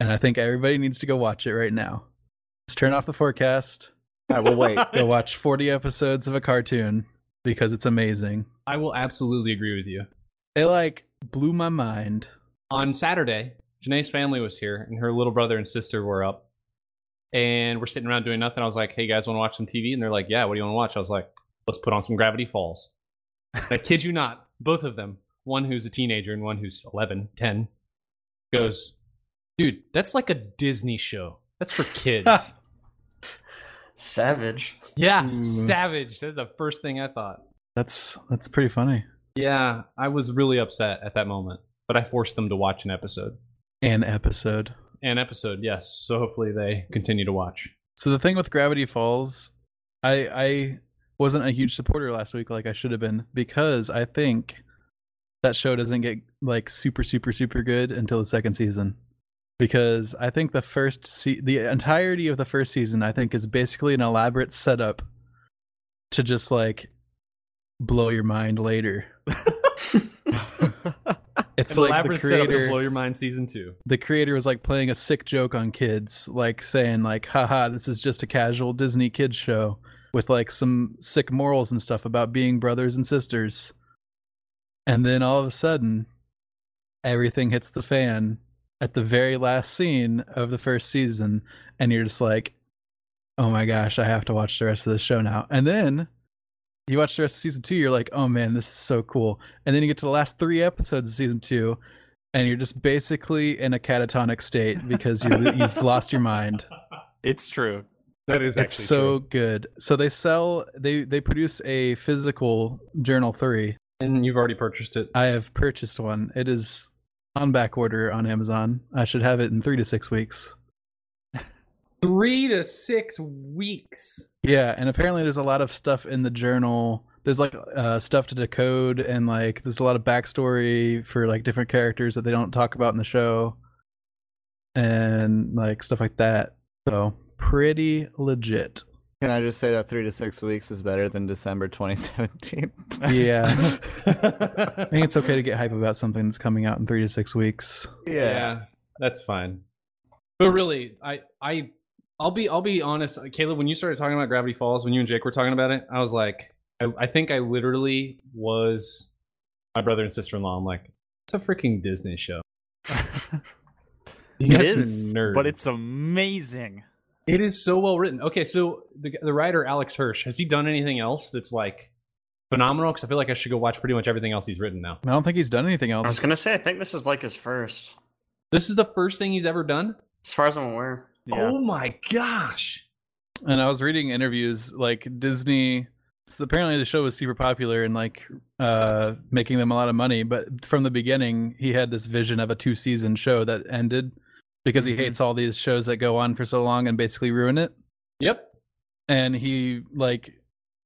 And I think everybody needs to go watch it right now. Let's turn off the forecast. I will wait. Go watch 40 episodes of a cartoon because it's amazing. I will absolutely agree with you. It like blew my mind. On Saturday, Janae's family was here, and her little brother and sister were up, and we're sitting around doing nothing. I was like, hey, guys, want to watch some TV? And they're like, yeah, what do you want to watch? I was like, let's put on some Gravity Falls. And I kid you not, both of them, one who's a teenager and one who's 11, 10, goes, dude, that's like a Disney show. That's for kids. Savage. Yeah, savage. That's the first thing I thought. That's pretty funny. Yeah, I was really upset at that moment. But I forced them to watch an episode. Yes. So hopefully they continue to watch. So the thing with Gravity Falls, I wasn't a huge supporter last week like I should have been, because I think that show doesn't get like super, super, super good until the second season. Because I think the entirety of the first season, I think, is basically an elaborate setup to just like blow your mind later. It's an like the creator, Blow Your Mind Season 2. The creator was like playing a sick joke on kids, like saying like, haha, this is just a casual Disney kids show with like some sick morals and stuff about being brothers and sisters. And then all of a sudden, everything hits the fan at the very last scene of the first season. And you're just like, oh my gosh, I have to watch the rest of this show now. And then you watch the rest of season 2, you're like, oh man, this is so cool. And then you get to the last 3 episodes of season 2, and you're just basically in a catatonic state because you've lost your mind. It's true. That is actually so true. Good. So they produce a physical Journal 3. And you've already purchased it. I have purchased one. It is on back order on Amazon. I should have it in 3 to 6 weeks. 3 to 6 weeks. Yeah, and apparently there's a lot of stuff in the journal There's like stuff to decode, and like there's a lot of backstory for like different characters that they don't talk about in the show, and like stuff like that. So pretty legit. Can I just say that 3 to 6 weeks is better than December 2017? Yeah. I think it's okay to get hype about something that's coming out in 3 to 6 weeks. Yeah, that's fine. But really, I'll be honest, Caleb, when you started talking about Gravity Falls, when you and Jake were talking about it, I was like, I think I literally was my brother and sister-in-law. I'm like, it's a freaking Disney show. You guys are nerds. But it's amazing. It is so well written. Okay, so the writer, Alex Hirsch, has he done anything else that's like phenomenal? Because I feel like I should go watch pretty much everything else he's written now. I don't think he's done anything else. I was going to say, I think this is like his first. This is the first thing he's ever done? As far as I'm aware. Yeah. Oh my gosh. And I was reading interviews, like Disney, apparently the show was super popular and like making them a lot of money. But from the beginning, he had this vision of a 2-season show that ended. Because he hates all these shows that go on for so long and basically ruin it. Yep. And he, like,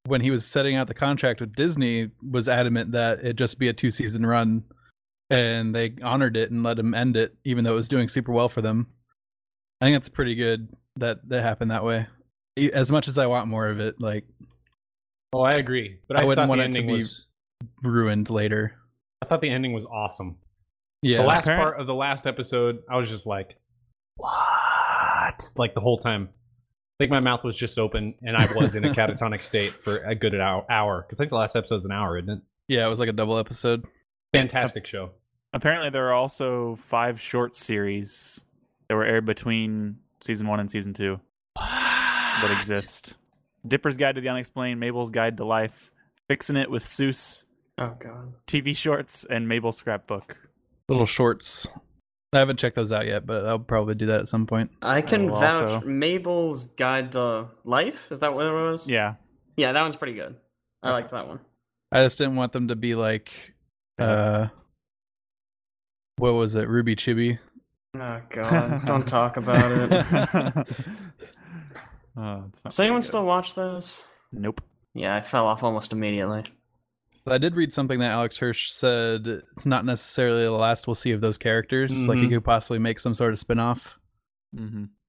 when he was setting out the contract with Disney, was adamant that it just be a 2-season run. And they honored it and let him end it, even though it was doing super well for them. I think it's pretty good that that happened that way. As much as I want more of it, like... Oh, I agree. But I wouldn't want it to be ruined later. I thought the ending was awesome. Yeah. The last part of the last episode, I was just like... What? Like the whole time. I think my mouth was just open and I was in a catatonic state for a good hour. Because I think the last episode's an hour, isn't it? Yeah, it was like a double episode. Fantastic show. Apparently there are also 5 short series that were aired between season 1 and season 2. What? That exist. Dipper's Guide to the Unexplained, Mabel's Guide to Life, Fixing It with Seuss, oh god, TV Shorts, and Mabel's Scrapbook. Little shorts. I haven't checked those out yet, but I'll probably do that at some point. I can vouch also. Mabel's Guide to Life? Is that what it was? Yeah. Yeah, that one's pretty good. I liked that one. I just didn't want them to be like, what was it? Ruby Chibi? Oh, God. Don't talk about it. Does anyone still watch those? Nope. Yeah, I fell off almost immediately. I did read something that Alex Hirsch said it's not necessarily the last we'll see of those characters. Mm-hmm. Like, he could possibly make some sort of spin-off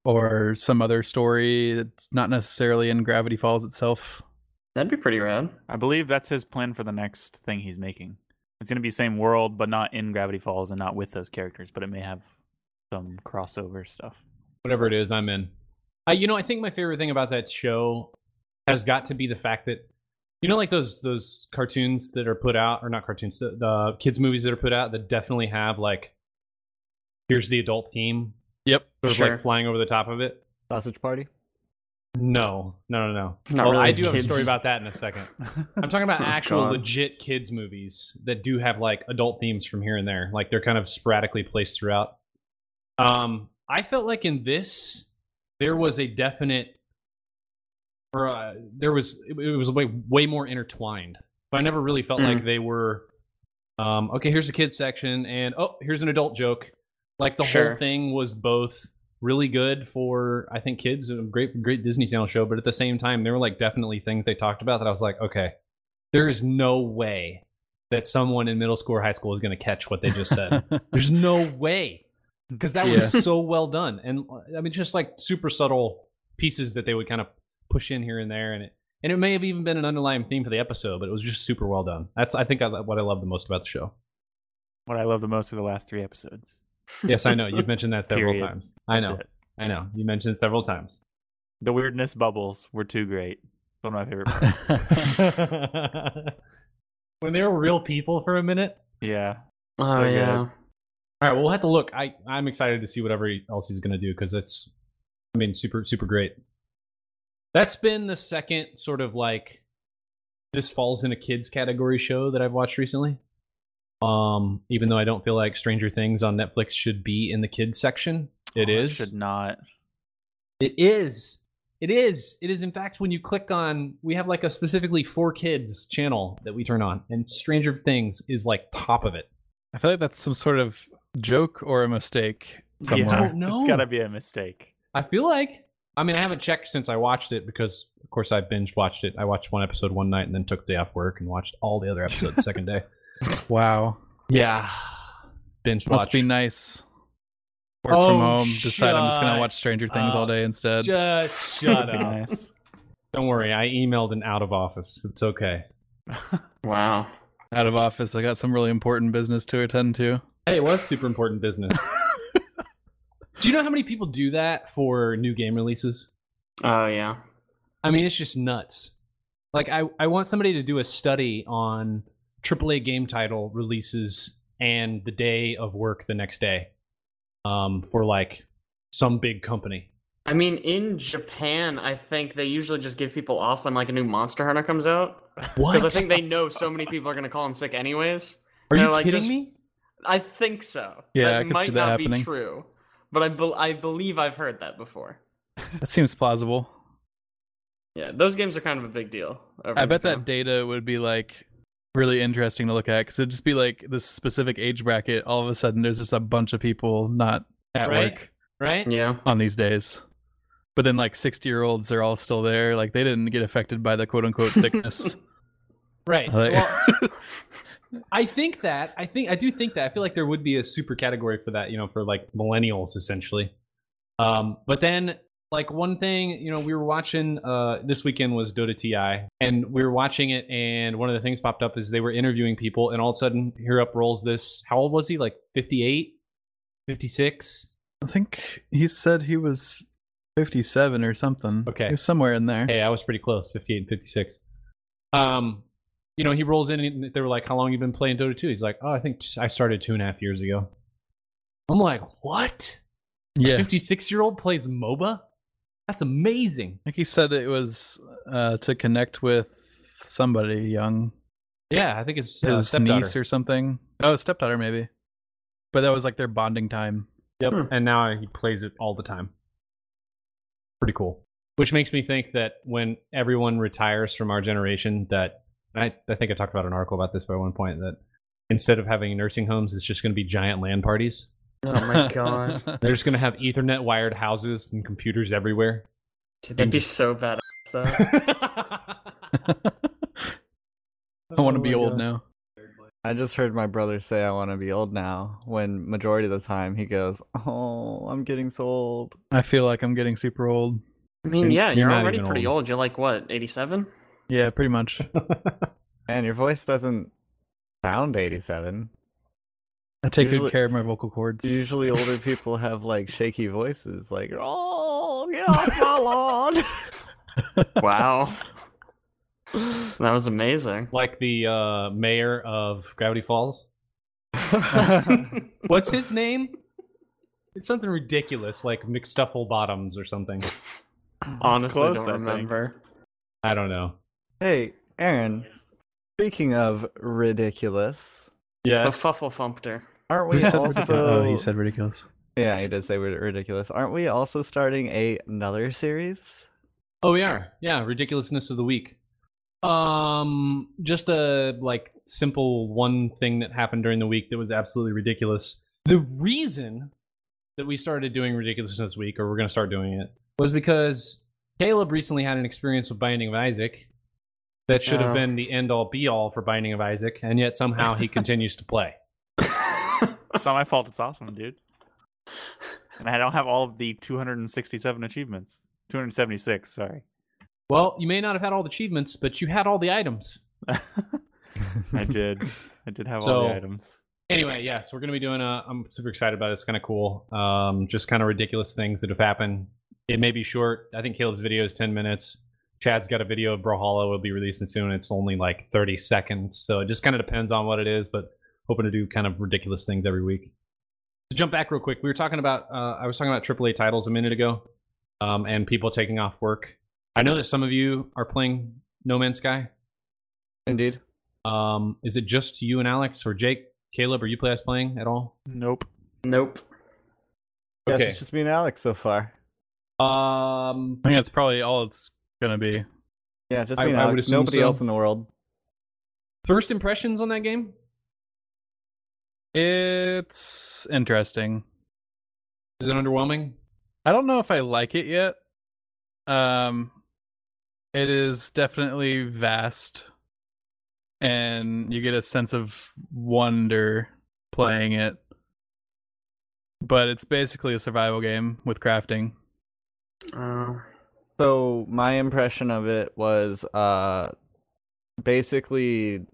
or some other story that's not necessarily in Gravity Falls itself. That'd be pretty rad. I believe that's his plan for the next thing he's making. It's going to be the same world, but not in Gravity Falls and not with those characters, but it may have some crossover stuff. Whatever it is, I'm in. I think my favorite thing about that show has got to be the fact that like those cartoons that are put out, or not cartoons, the kids' movies that are put out that definitely have, like, here's the adult theme. Yep. Sort of like flying over the top of it. Sausage Party? No. Well, really I do have a story about that in a second. I'm talking about legit kids' movies that do have, like, adult themes from here and there. Like, they're kind of sporadically placed throughout. I felt like in this, there was a definite... it was way more intertwined. But I never really felt like they were, okay, here's the kids section, and here's an adult joke. Like, the whole thing was both really good for, I think, kids, a great Disney Channel show, but at the same time, there were, like, definitely things they talked about that I was like, okay, there is no way that someone in middle school or high school is going to catch what they just said. There's no way. Because that was so well done. And, I mean, just, like, super subtle pieces that they would kind of push in here and there, and it may have even been an underlying theme for the episode, but it was just super well done. That's what I love the most about the show. What I love the most are the last 3 episodes. Yes, I know. You've mentioned that several times. I know. You mentioned it several times. The weirdness bubbles were too great. One of my favorite parts. When they were real people for a minute. Yeah. Oh, yeah. Good. All right, well, we'll have to look. I'm excited to see whatever else he's going to do, because it's, I mean, super, super great. That's been the second sort of like this falls in a kids category show that I've watched recently. Even though I don't feel like Stranger Things on Netflix should be in the kids section, it is. Should not. It is. In fact, when you click on, we have like a specifically for kids channel that we turn on, and Stranger Things is like top of it. I feel like that's some sort of joke or a mistake somewhere. Yeah, I don't know. It's got to be a mistake. I feel like. I mean, I haven't checked since I watched it because, of course, I binge watched it. I watched one episode one night and then took the day off work and watched all the other episodes the second day. Wow. Yeah. Binge watch. Must be nice. Work from home. Decide I'm just going to watch Stranger Things all day instead. Just shut up. Nice. Don't worry. I emailed an out of office. It's okay. Wow. Out of office. I got some really important business to attend to. Hey, it was super important business. Do you know how many people do that for new game releases? Oh, yeah. I mean, it's just nuts. Like, I want somebody to do a study on AAA game title releases and the day of work the next day for, like, some big company. I mean, in Japan, I think they usually just give people off when, like, a new Monster Hunter comes out. What? Because I think they know so many people are going to call them sick anyways. Are you kidding me? I think so. Yeah, I could see that happening. That might not be true. But I believe I've heard that before. That seems plausible. Yeah, those games are kind of a big deal. I bet that data would be like really interesting to look at because it'd just be like this specific age bracket. All of a sudden, there's just a bunch of people not at work, right? Yeah, on these days. But then like 60-year-olds are all still there. Like they didn't get affected by the quote unquote sickness, right? Like, well, I do think that. I feel like there would be a super category for that, you know, for like millennials essentially. But then like one thing, you know, we were watching this weekend was Dota TI, and we were watching it, and one of the things popped up is they were interviewing people, and all of a sudden here up rolls this, how old was he? Like 58, 56? I think he said he was 57 or something. Okay. He was somewhere in there. Hey, I was pretty close, 58 and 56. You know, he rolls in and they were like, how long you been playing Dota 2? He's like, oh, I think I started 2.5 years ago. I'm like, what? Yeah. A 56-year-old plays MOBA? That's amazing. I think he said it was to connect with somebody young. Yeah, I think it's his niece or something. Oh, stepdaughter maybe. But that was like their bonding time. Yep, and now he plays it all the time. Pretty cool. Which makes me think that when everyone retires from our generation that... I think I talked about an article about this by one point that instead of having nursing homes, it's just going to be giant LAN parties. Oh my god! They're just going to have Ethernet wired houses and computers everywhere. Dude, that'd be so badass though. I want to be old now. I just heard my brother say I want to be old now when majority of the time he goes, oh, I'm getting so old. I feel like I'm getting super old. I mean, yeah, you're already pretty old. You're like, what, 87? Yeah, pretty much. Man, your voice doesn't sound 87. I take good care of my vocal cords. Usually older people have like shaky voices, like, oh, get off my lawn. Wow. That was amazing. Like the mayor of Gravity Falls. What's his name? It's something ridiculous, like McStuffle Bottoms or something. Honestly, close, I don't remember. I don't know. Hey, Aaron, speaking of ridiculous... Yes. The Fufflefumpter. Aren't we also... Oh, you said ridiculous. Yeah, he did say ridiculous. Aren't we also starting another series? Oh, we are. Yeah, Ridiculousness of the Week. Just a, like, simple one thing that happened during the week that was absolutely ridiculous. The reason that we started doing Ridiculousness Week, or we're going to start doing it, was because Caleb recently had an experience with Binding of Isaac. That should have been the end-all, be-all for Binding of Isaac, and yet somehow he continues to play. It's not my fault. It's awesome, dude. And I don't have all of the 267 achievements. 276, sorry. Well, you may not have had all the achievements, but you had all the items. I did. I did have all the items. Anyway, yes, we're going to be doing I'm super excited about it. It's kind of cool. Just kind of ridiculous things that have happened. It may be short. I think Caleb's video is 10 minutes. Chad's got a video of Brawlhalla will be releasing soon. It's only like 30 seconds. So it just kind of depends on what it is, but hoping to do kind of ridiculous things every week. To jump back real quick, I was talking about AAA titles a minute ago and people taking off work. I know that some of you are playing No Man's Sky. Indeed. Is it just you and Alex or Jake, Caleb, are you guys playing at all? Nope. Okay. Yes, it's just me and Alex so far. I think that's probably all it's gonna be. Yeah, just me and Alex. Nobody else in the world. First impressions on that game? It's interesting. Is it underwhelming? I don't know if I like it yet. It is definitely vast, and you get a sense of wonder playing it. But it's basically a survival game with crafting. So my impression of it was basically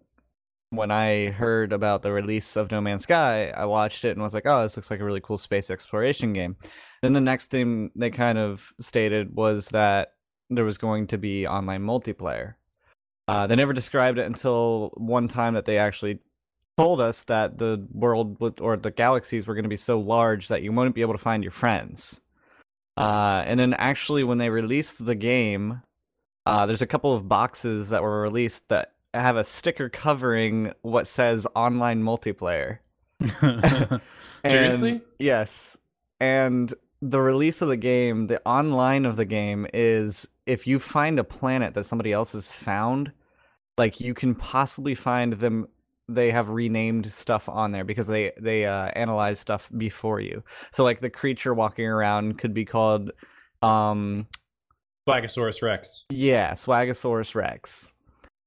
when I heard about the release of No Man's Sky, I watched it and was like, oh, this looks like a really cool space exploration game. Then the next thing they kind of stated was that there was going to be online multiplayer. They never described it until one time that they actually told us that the world or the galaxies were going to be so large that you wouldn't be able to find your friends. And then actually when they released the game, there's a couple of boxes that were released that have a sticker covering what says online multiplayer. Seriously? Yes. And the release of the game, the online of the game is if you find a planet that somebody else has found, like you can possibly find them. They have renamed stuff on there because they analyze stuff before you. So like the creature walking around could be called Swagosaurus Rex. Yeah, Swagosaurus Rex.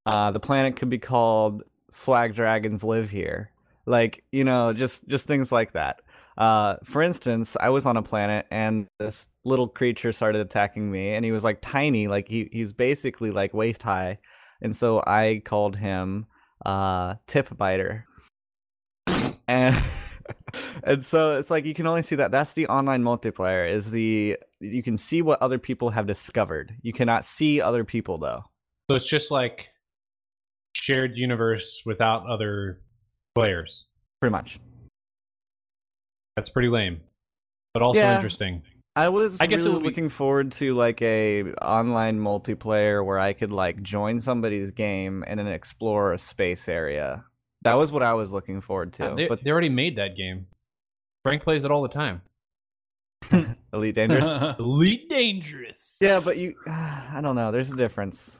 The planet could be called Swag Dragons Live Here. Like, you know, just things like that. For instance, I was on a planet and this little creature started attacking me, and he was like tiny, like he's basically like waist high, and so I called him Tip Biter. And so it's like you can only see that's the online multiplayer is you can see what other people have discovered. You cannot see other people though. So it's just like shared universe without other players. Pretty much. That's pretty lame, but also interesting. I guess really looking forward to like a online multiplayer where I could like join somebody's game and then explore a space area. That was what I was looking forward to. But they already made that game. Frank plays it all the time. Elite Dangerous. Elite Dangerous. Yeah, but I don't know. There's a difference.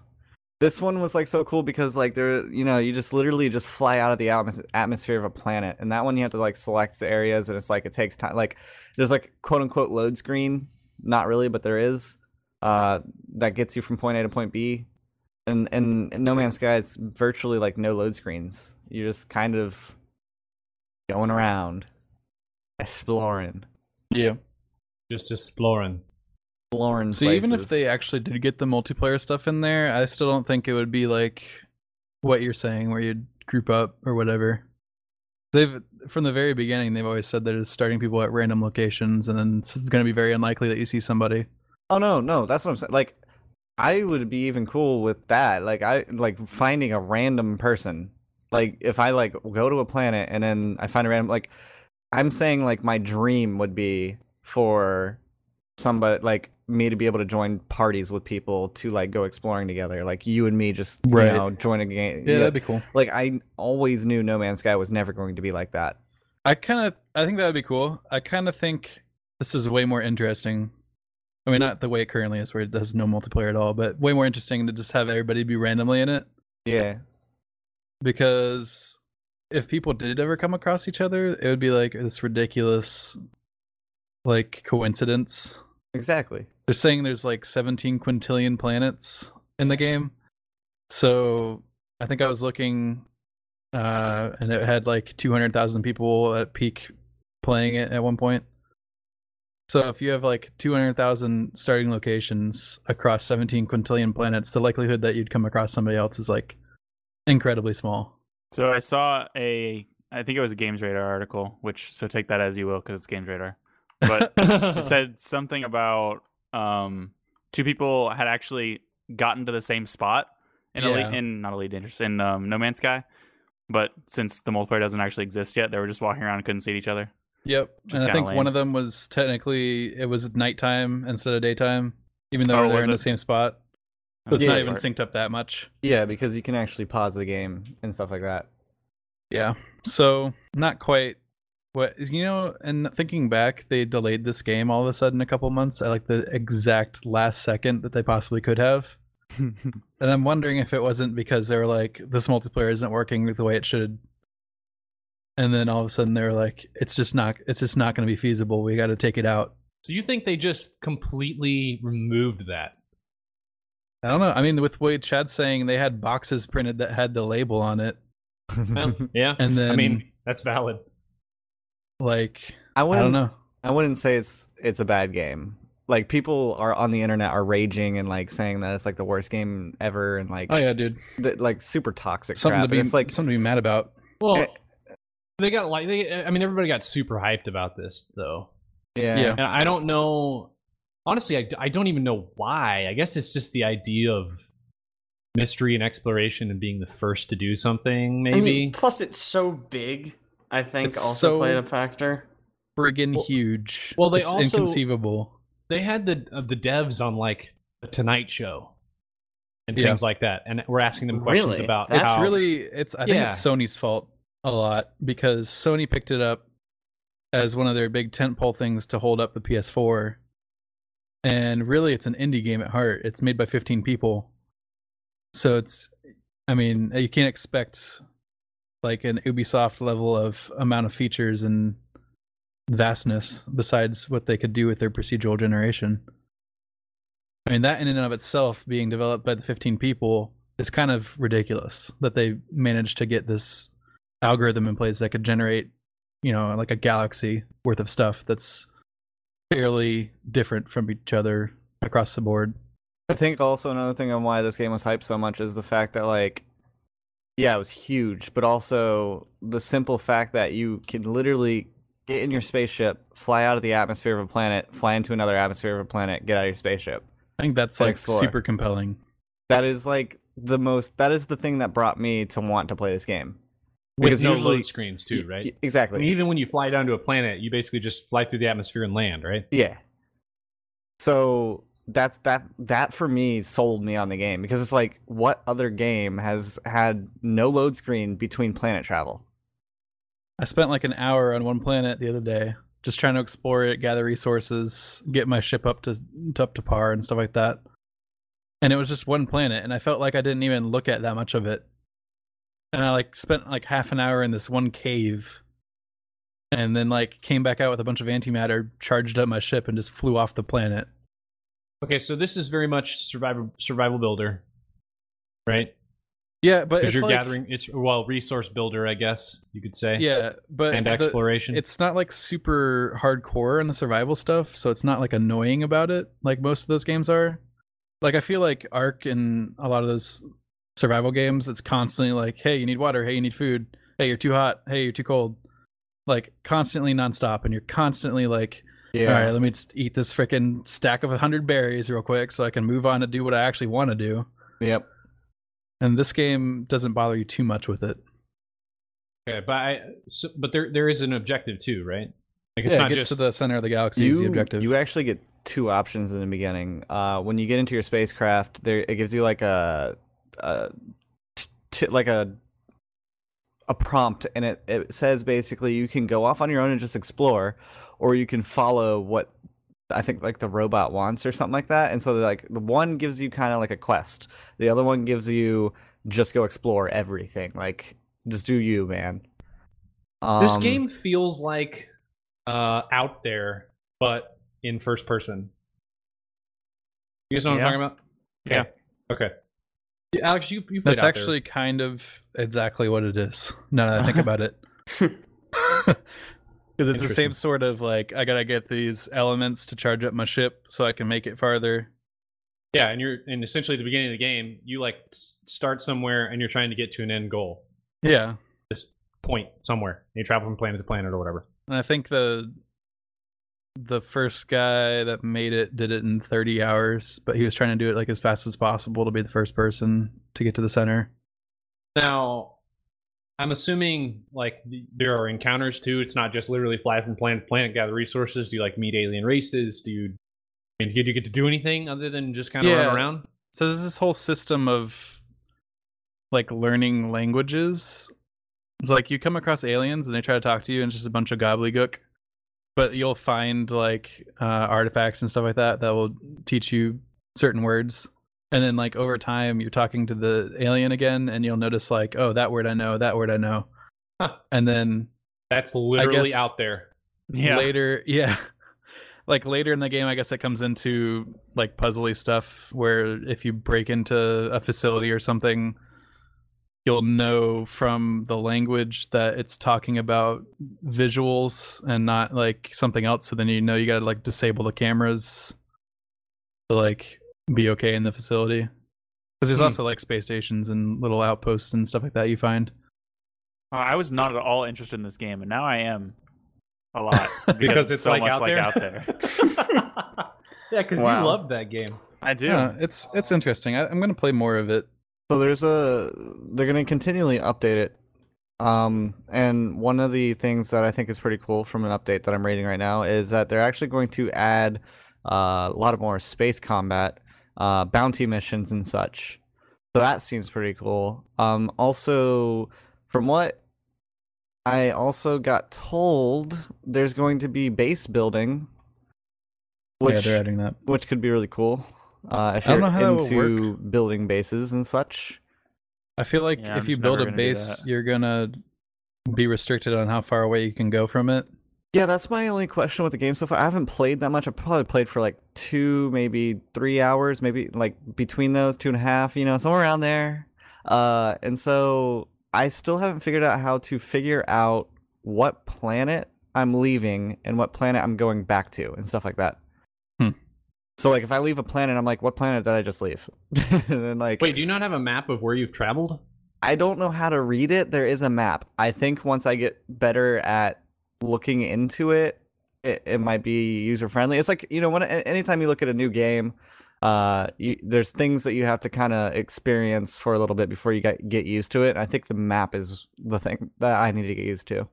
This one was like so cool because like there, you know, you just literally just fly out of the atmosphere of a planet, and that one you have to like select the areas, and it's like it takes time. Like there's like quote unquote load screen, not really, but there is that gets you from point A to point B, and No Man's Sky is virtually like no load screens. You're just kind of going around, exploring. Yeah, just exploring. So places. Even if they actually did get the multiplayer stuff in there, I still don't think it would be like what you're saying, where you'd group up or whatever. From the very beginning, they've always said that it's starting people at random locations, and then it's going to be very unlikely that you see somebody. Oh no, that's what I'm saying. Like, I would be even cool with that. Like, I like finding a random person. Like, if I like go to a planet and then I find a random, like, I'm saying like my dream would be for somebody like me to be able to join parties with people to like go exploring together, like you and me just right. You know, join a game. Yeah, that'd be cool. Like I always knew No Man's Sky was never going to be like that. I think that would be cool. I kind of think this is way more interesting. I mean, not the way it currently is, where it does no multiplayer at all, but way more interesting to just have everybody be randomly in it. Yeah. Because if people did ever come across each other, it would be like this ridiculous like coincidence. Exactly. They're saying there's like 17 quintillion planets in the game. So I think I was looking and it had like 200,000 people at peak playing it at one point. So if you have like 200,000 starting locations across 17 quintillion planets, the likelihood that you'd come across somebody else is like incredibly small. So I saw I think it was a Games Radar article, which so take that as you will because it's Games Radar. But it said something about two people had actually gotten to the same spot in No Man's Sky. But since the multiplayer doesn't actually exist yet, they were just walking around and couldn't see each other. Yep. Just and I think lame. One of them was technically, it was nighttime instead of daytime, even though they're in the same spot. So it's not even synced up that much. Yeah, because you can actually pause the game and stuff like that. Yeah. So not quite. And thinking back, they delayed this game all of a sudden a couple months at like the exact last second that they possibly could have. And I'm wondering if it wasn't because they were like, this multiplayer isn't working the way it should. And then all of a sudden they were like, it's just not going to be feasible. We got to take it out. So you think they just completely removed that? I don't know. I mean, with what Chad's saying, they had boxes printed that had the label on it. Well, yeah. And then, I mean, that's valid. Like, I don't know. I wouldn't say it's a bad game. Like, people are on the internet are raging and like saying that it's like the worst game ever and like, oh yeah, dude, like super toxic something crap. It's like something to be mad about. Well, everybody got super hyped about this though. Yeah. And I don't know. Honestly, I don't even know why. I guess it's just the idea of mystery and exploration and being the first to do something, maybe. I mean, plus, it's so big, I think, it's also so played a factor. Friggin' huge. Well, it's also inconceivable. They had the devs on, like, The Tonight Show and things like that, and we're asking them questions about how... I think it's Sony's fault a lot, because Sony picked it up as one of their big tentpole things to hold up the PS4. And really, it's an indie game at heart. It's made by 15 people. So it's, I mean, you can't expect like an Ubisoft level of amount of features and vastness besides what they could do with their procedural generation. I mean, that in and of itself being developed by the 15 people is kind of ridiculous that they managed to get this algorithm in place that could generate, you know, like a galaxy worth of stuff that's fairly different from each other across the board. I think also another thing on why this game was hyped so much is the fact that, like, yeah, it was huge, but also the simple fact that you can literally get in your spaceship, fly out of the atmosphere of a planet, fly into another atmosphere of a planet, get out of your spaceship. I think that's, like, super compelling. That is, like, that is the thing that brought me to want to play this game. With no load screens, too, right? Exactly. I mean, even when you fly down to a planet, you basically just fly through the atmosphere and land, right? Yeah. So that for me sold me on the game, because it's like, what other game has had no load screen between planet travel? I spent like an hour on one planet the other day, just trying to explore it, gather resources, get my ship up to par and stuff like that. And it was just one planet, and I felt like I didn't even look at that much of it. And I like spent like half an hour in this one cave, and then like came back out with a bunch of antimatter, charged up my ship, and just flew off the planet. Okay, so this is very much survival builder, right? Yeah, but it's like, resource builder, I guess you could say. Yeah, but and exploration. It's not like super hardcore in the survival stuff, so it's not like annoying about it like most of those games are. Like, I feel like Ark and a lot of those survival games, it's constantly like, hey, you need water, hey, you need food, hey, you're too hot, hey, you're too cold, like constantly nonstop, and you're constantly like, yeah, all right, let me just eat this freaking stack of 100 berries real quick so I can move on to do what I actually want to do. Yep. And this game doesn't bother you too much with it. Okay, but there is an objective too, right? Like, it's not just to the center of the galaxy is the objective. You actually get two options in the beginning. When you get into your spacecraft, it gives you like a prompt, and it says basically you can go off on your own and just explore, or you can follow what I think like the robot wants or something like that. And so like the one gives you kind of like a quest, the other one gives you just go explore everything, like just do you, man. This game feels like Out There, but in first person. You guys know what I'm talking about? Yeah. Okay. Alex, you played That's Out actually There. Kind of exactly what it is. Now that I think about it. Because it's the same sort of like, I gotta get these elements to charge up my ship so I can make it farther. Yeah, and essentially at the beginning of the game, you like start somewhere and you're trying to get to an end goal. Yeah. This point somewhere. And you travel from planet to planet or whatever. And I think the first guy that made it did it in 30 hours, but he was trying to do it like as fast as possible to be the first person to get to the center. Now, I'm assuming like there are encounters too. It's not just literally fly from planet to planet, gather resources. Do you like meet alien races? Did you get to do anything other than just kind of run around? So there's this whole system of like learning languages. It's like you come across aliens and they try to talk to you, and it's just a bunch of gobbledygook. But you'll find like artifacts and stuff like that will teach you certain words. And then like over time, you're talking to the alien again, and you'll notice like, oh, that word I know. Huh. And then that's literally Out There. Yeah. Later, yeah. like later in the game, I guess it comes into like puzzly stuff where if you break into a facility or something, you'll know from the language that it's talking about visuals and not like something else. So then, you know, you got to like disable the cameras to like be okay in the facility. Because there's also like space stations and little outposts and stuff like that you find. I was not at all interested in this game, and now I am a lot. Because it's so like, much out like out there. Yeah, because you love that game. I do. Yeah, it's interesting. I'm going to play more of it. So they're going to continually update it. And one of the things that I think is pretty cool from an update that I'm reading right now is that they're actually going to add a lot more space combat, bounty missions and such. So that seems pretty cool. Also, from what I also got told, there's going to be base building, they're adding that, which could be really cool. If you're into building bases and such, I feel like if you build a base, you're gonna be restricted on how far away you can go from it. Yeah, that's my only question with the game so far. I haven't played that much. I've probably played for like 2, maybe 3 hours, maybe like between those 2.5, you know, somewhere around there. And so I still haven't figured out how to figure out what planet I'm leaving and what planet I'm going back to and stuff like that. So, like, if I leave a planet, I'm like, what planet did I just leave? And then, like, wait, do you not have a map of where you've traveled? I don't know how to read it. There is a map. I think once I get better at looking into it, it might be user-friendly. It's like, you know, anytime you look at a new game, there's things that you have to kind of experience for a little bit before you get used to it. And I think the map is the thing that I need to get used to.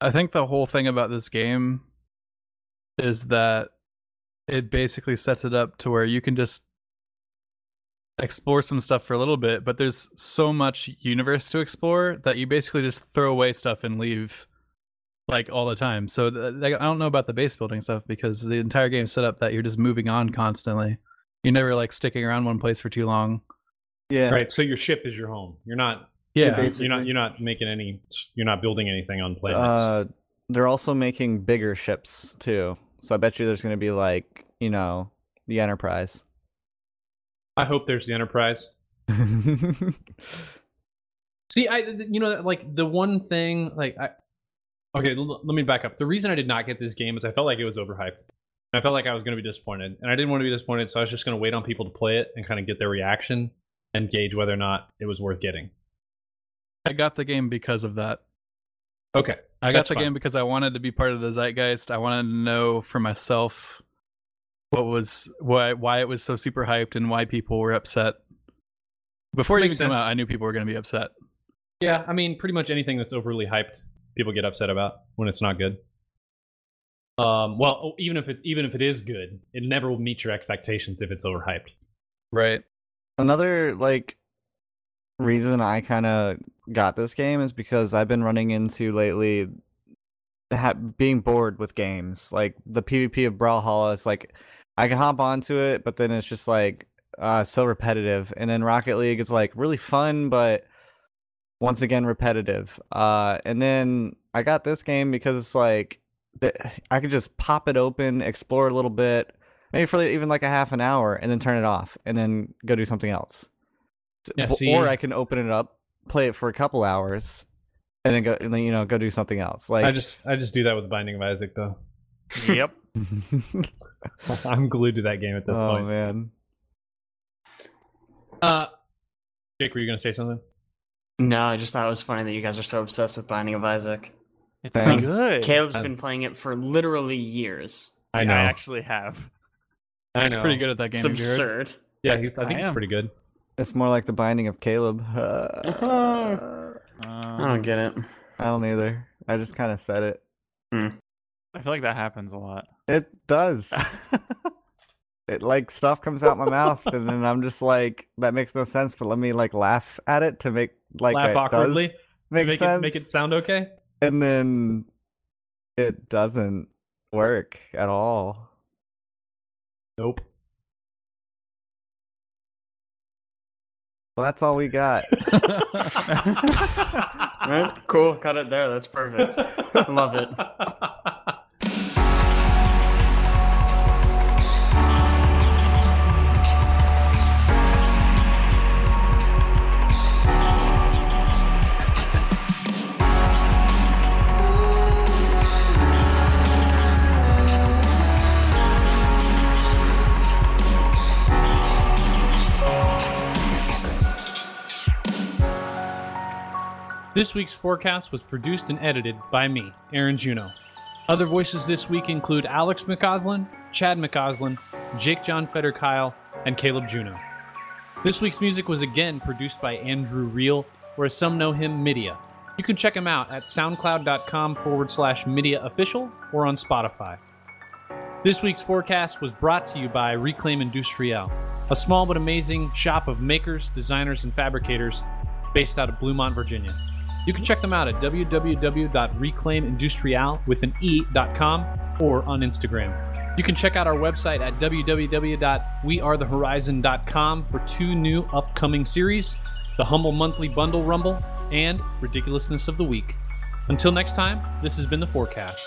I think the whole thing about this game is that it basically sets it up to where you can just explore some stuff for a little bit, but there's so much universe to explore that you basically just throw away stuff and leave like all the time. So I don't know about the base building stuff because the entire game's set up that you're just moving on constantly. You're never like sticking around one place for too long. Yeah. Right. So your ship is your home. You're not. Yeah. You're not making any. You're not building anything on planets. They're also making bigger ships too. So I bet you there's going to be like, you know, the Enterprise. I hope there's the Enterprise. See, let me back up. The reason I did not get this game is I felt like it was overhyped. I felt like I was going to be disappointed, and I didn't want to be disappointed, so I was just going to wait on people to play it and kind of get their reaction and gauge whether or not it was worth getting. I got the game because of that. Okay. I got the game because I wanted to be part of the zeitgeist. I wanted to know for myself why it was so super hyped and why people were upset. Before it even came out, I knew people were going to be upset. Yeah, I mean, pretty much anything that's overly hyped, people get upset about when it's not good. Well, even if it is good, it never will meet your expectations if it's overhyped. Right. Another like reason I kind of got this game is because I've been running into lately being bored with games. Like the PvP of Brawlhalla is like I can hop onto it, but then it's just like so repetitive. And then Rocket League is like really fun, but once again repetitive. And then I got this game because it's like I could just pop it open, explore a little bit, maybe for even like a half an hour, and then turn it off, and then go do something else. Yeah, or I can open it up, play it for a couple hours, and then go do something else. Like I just do that with Binding of Isaac though. Yep. I'm glued to that game at this point. Oh man. Jake, were you gonna say something? No, I just thought it was funny that you guys are so obsessed with Binding of Isaac. It's been good. Caleb's been playing it for literally years. I know. I actually have. I know. Pretty good at that game. It's absurd. Yeah, I think he's pretty good. It's more like the Binding of Caleb. I don't get it. I don't either. I just kind of said it. I feel like that happens a lot. It does. It like stuff comes out my mouth, and then I'm just like, that makes no sense. But let me like laugh at it to make like laugh it awkwardly. Does make sense. Make it sound okay. And then it doesn't work at all. Nope. Well, that's all we got. Right? Cool. Cut it there. That's perfect. Love it. This week's Forecast was produced and edited by me, Aaron Juno. Other voices this week include Alex McCausland, Chad McCausland, Jake John Fetter Kyle, and Caleb Juno. This week's music was again produced by Andrew Reel, or as some know him, Midia. You can check him out at soundcloud.com/MidiaOfficial or on Spotify. This week's Forecast was brought to you by Reclaim Industriel, a small but amazing shop of makers, designers, and fabricators based out of Bluemont, Virginia. You can check them out at www.reclaimindustrial.com or on Instagram. You can check out our website at www.wearethehorizon.com for two new upcoming series, the Humble Monthly Bundle Rumble and Ridiculousness of the Week. Until next time, this has been The Forecast.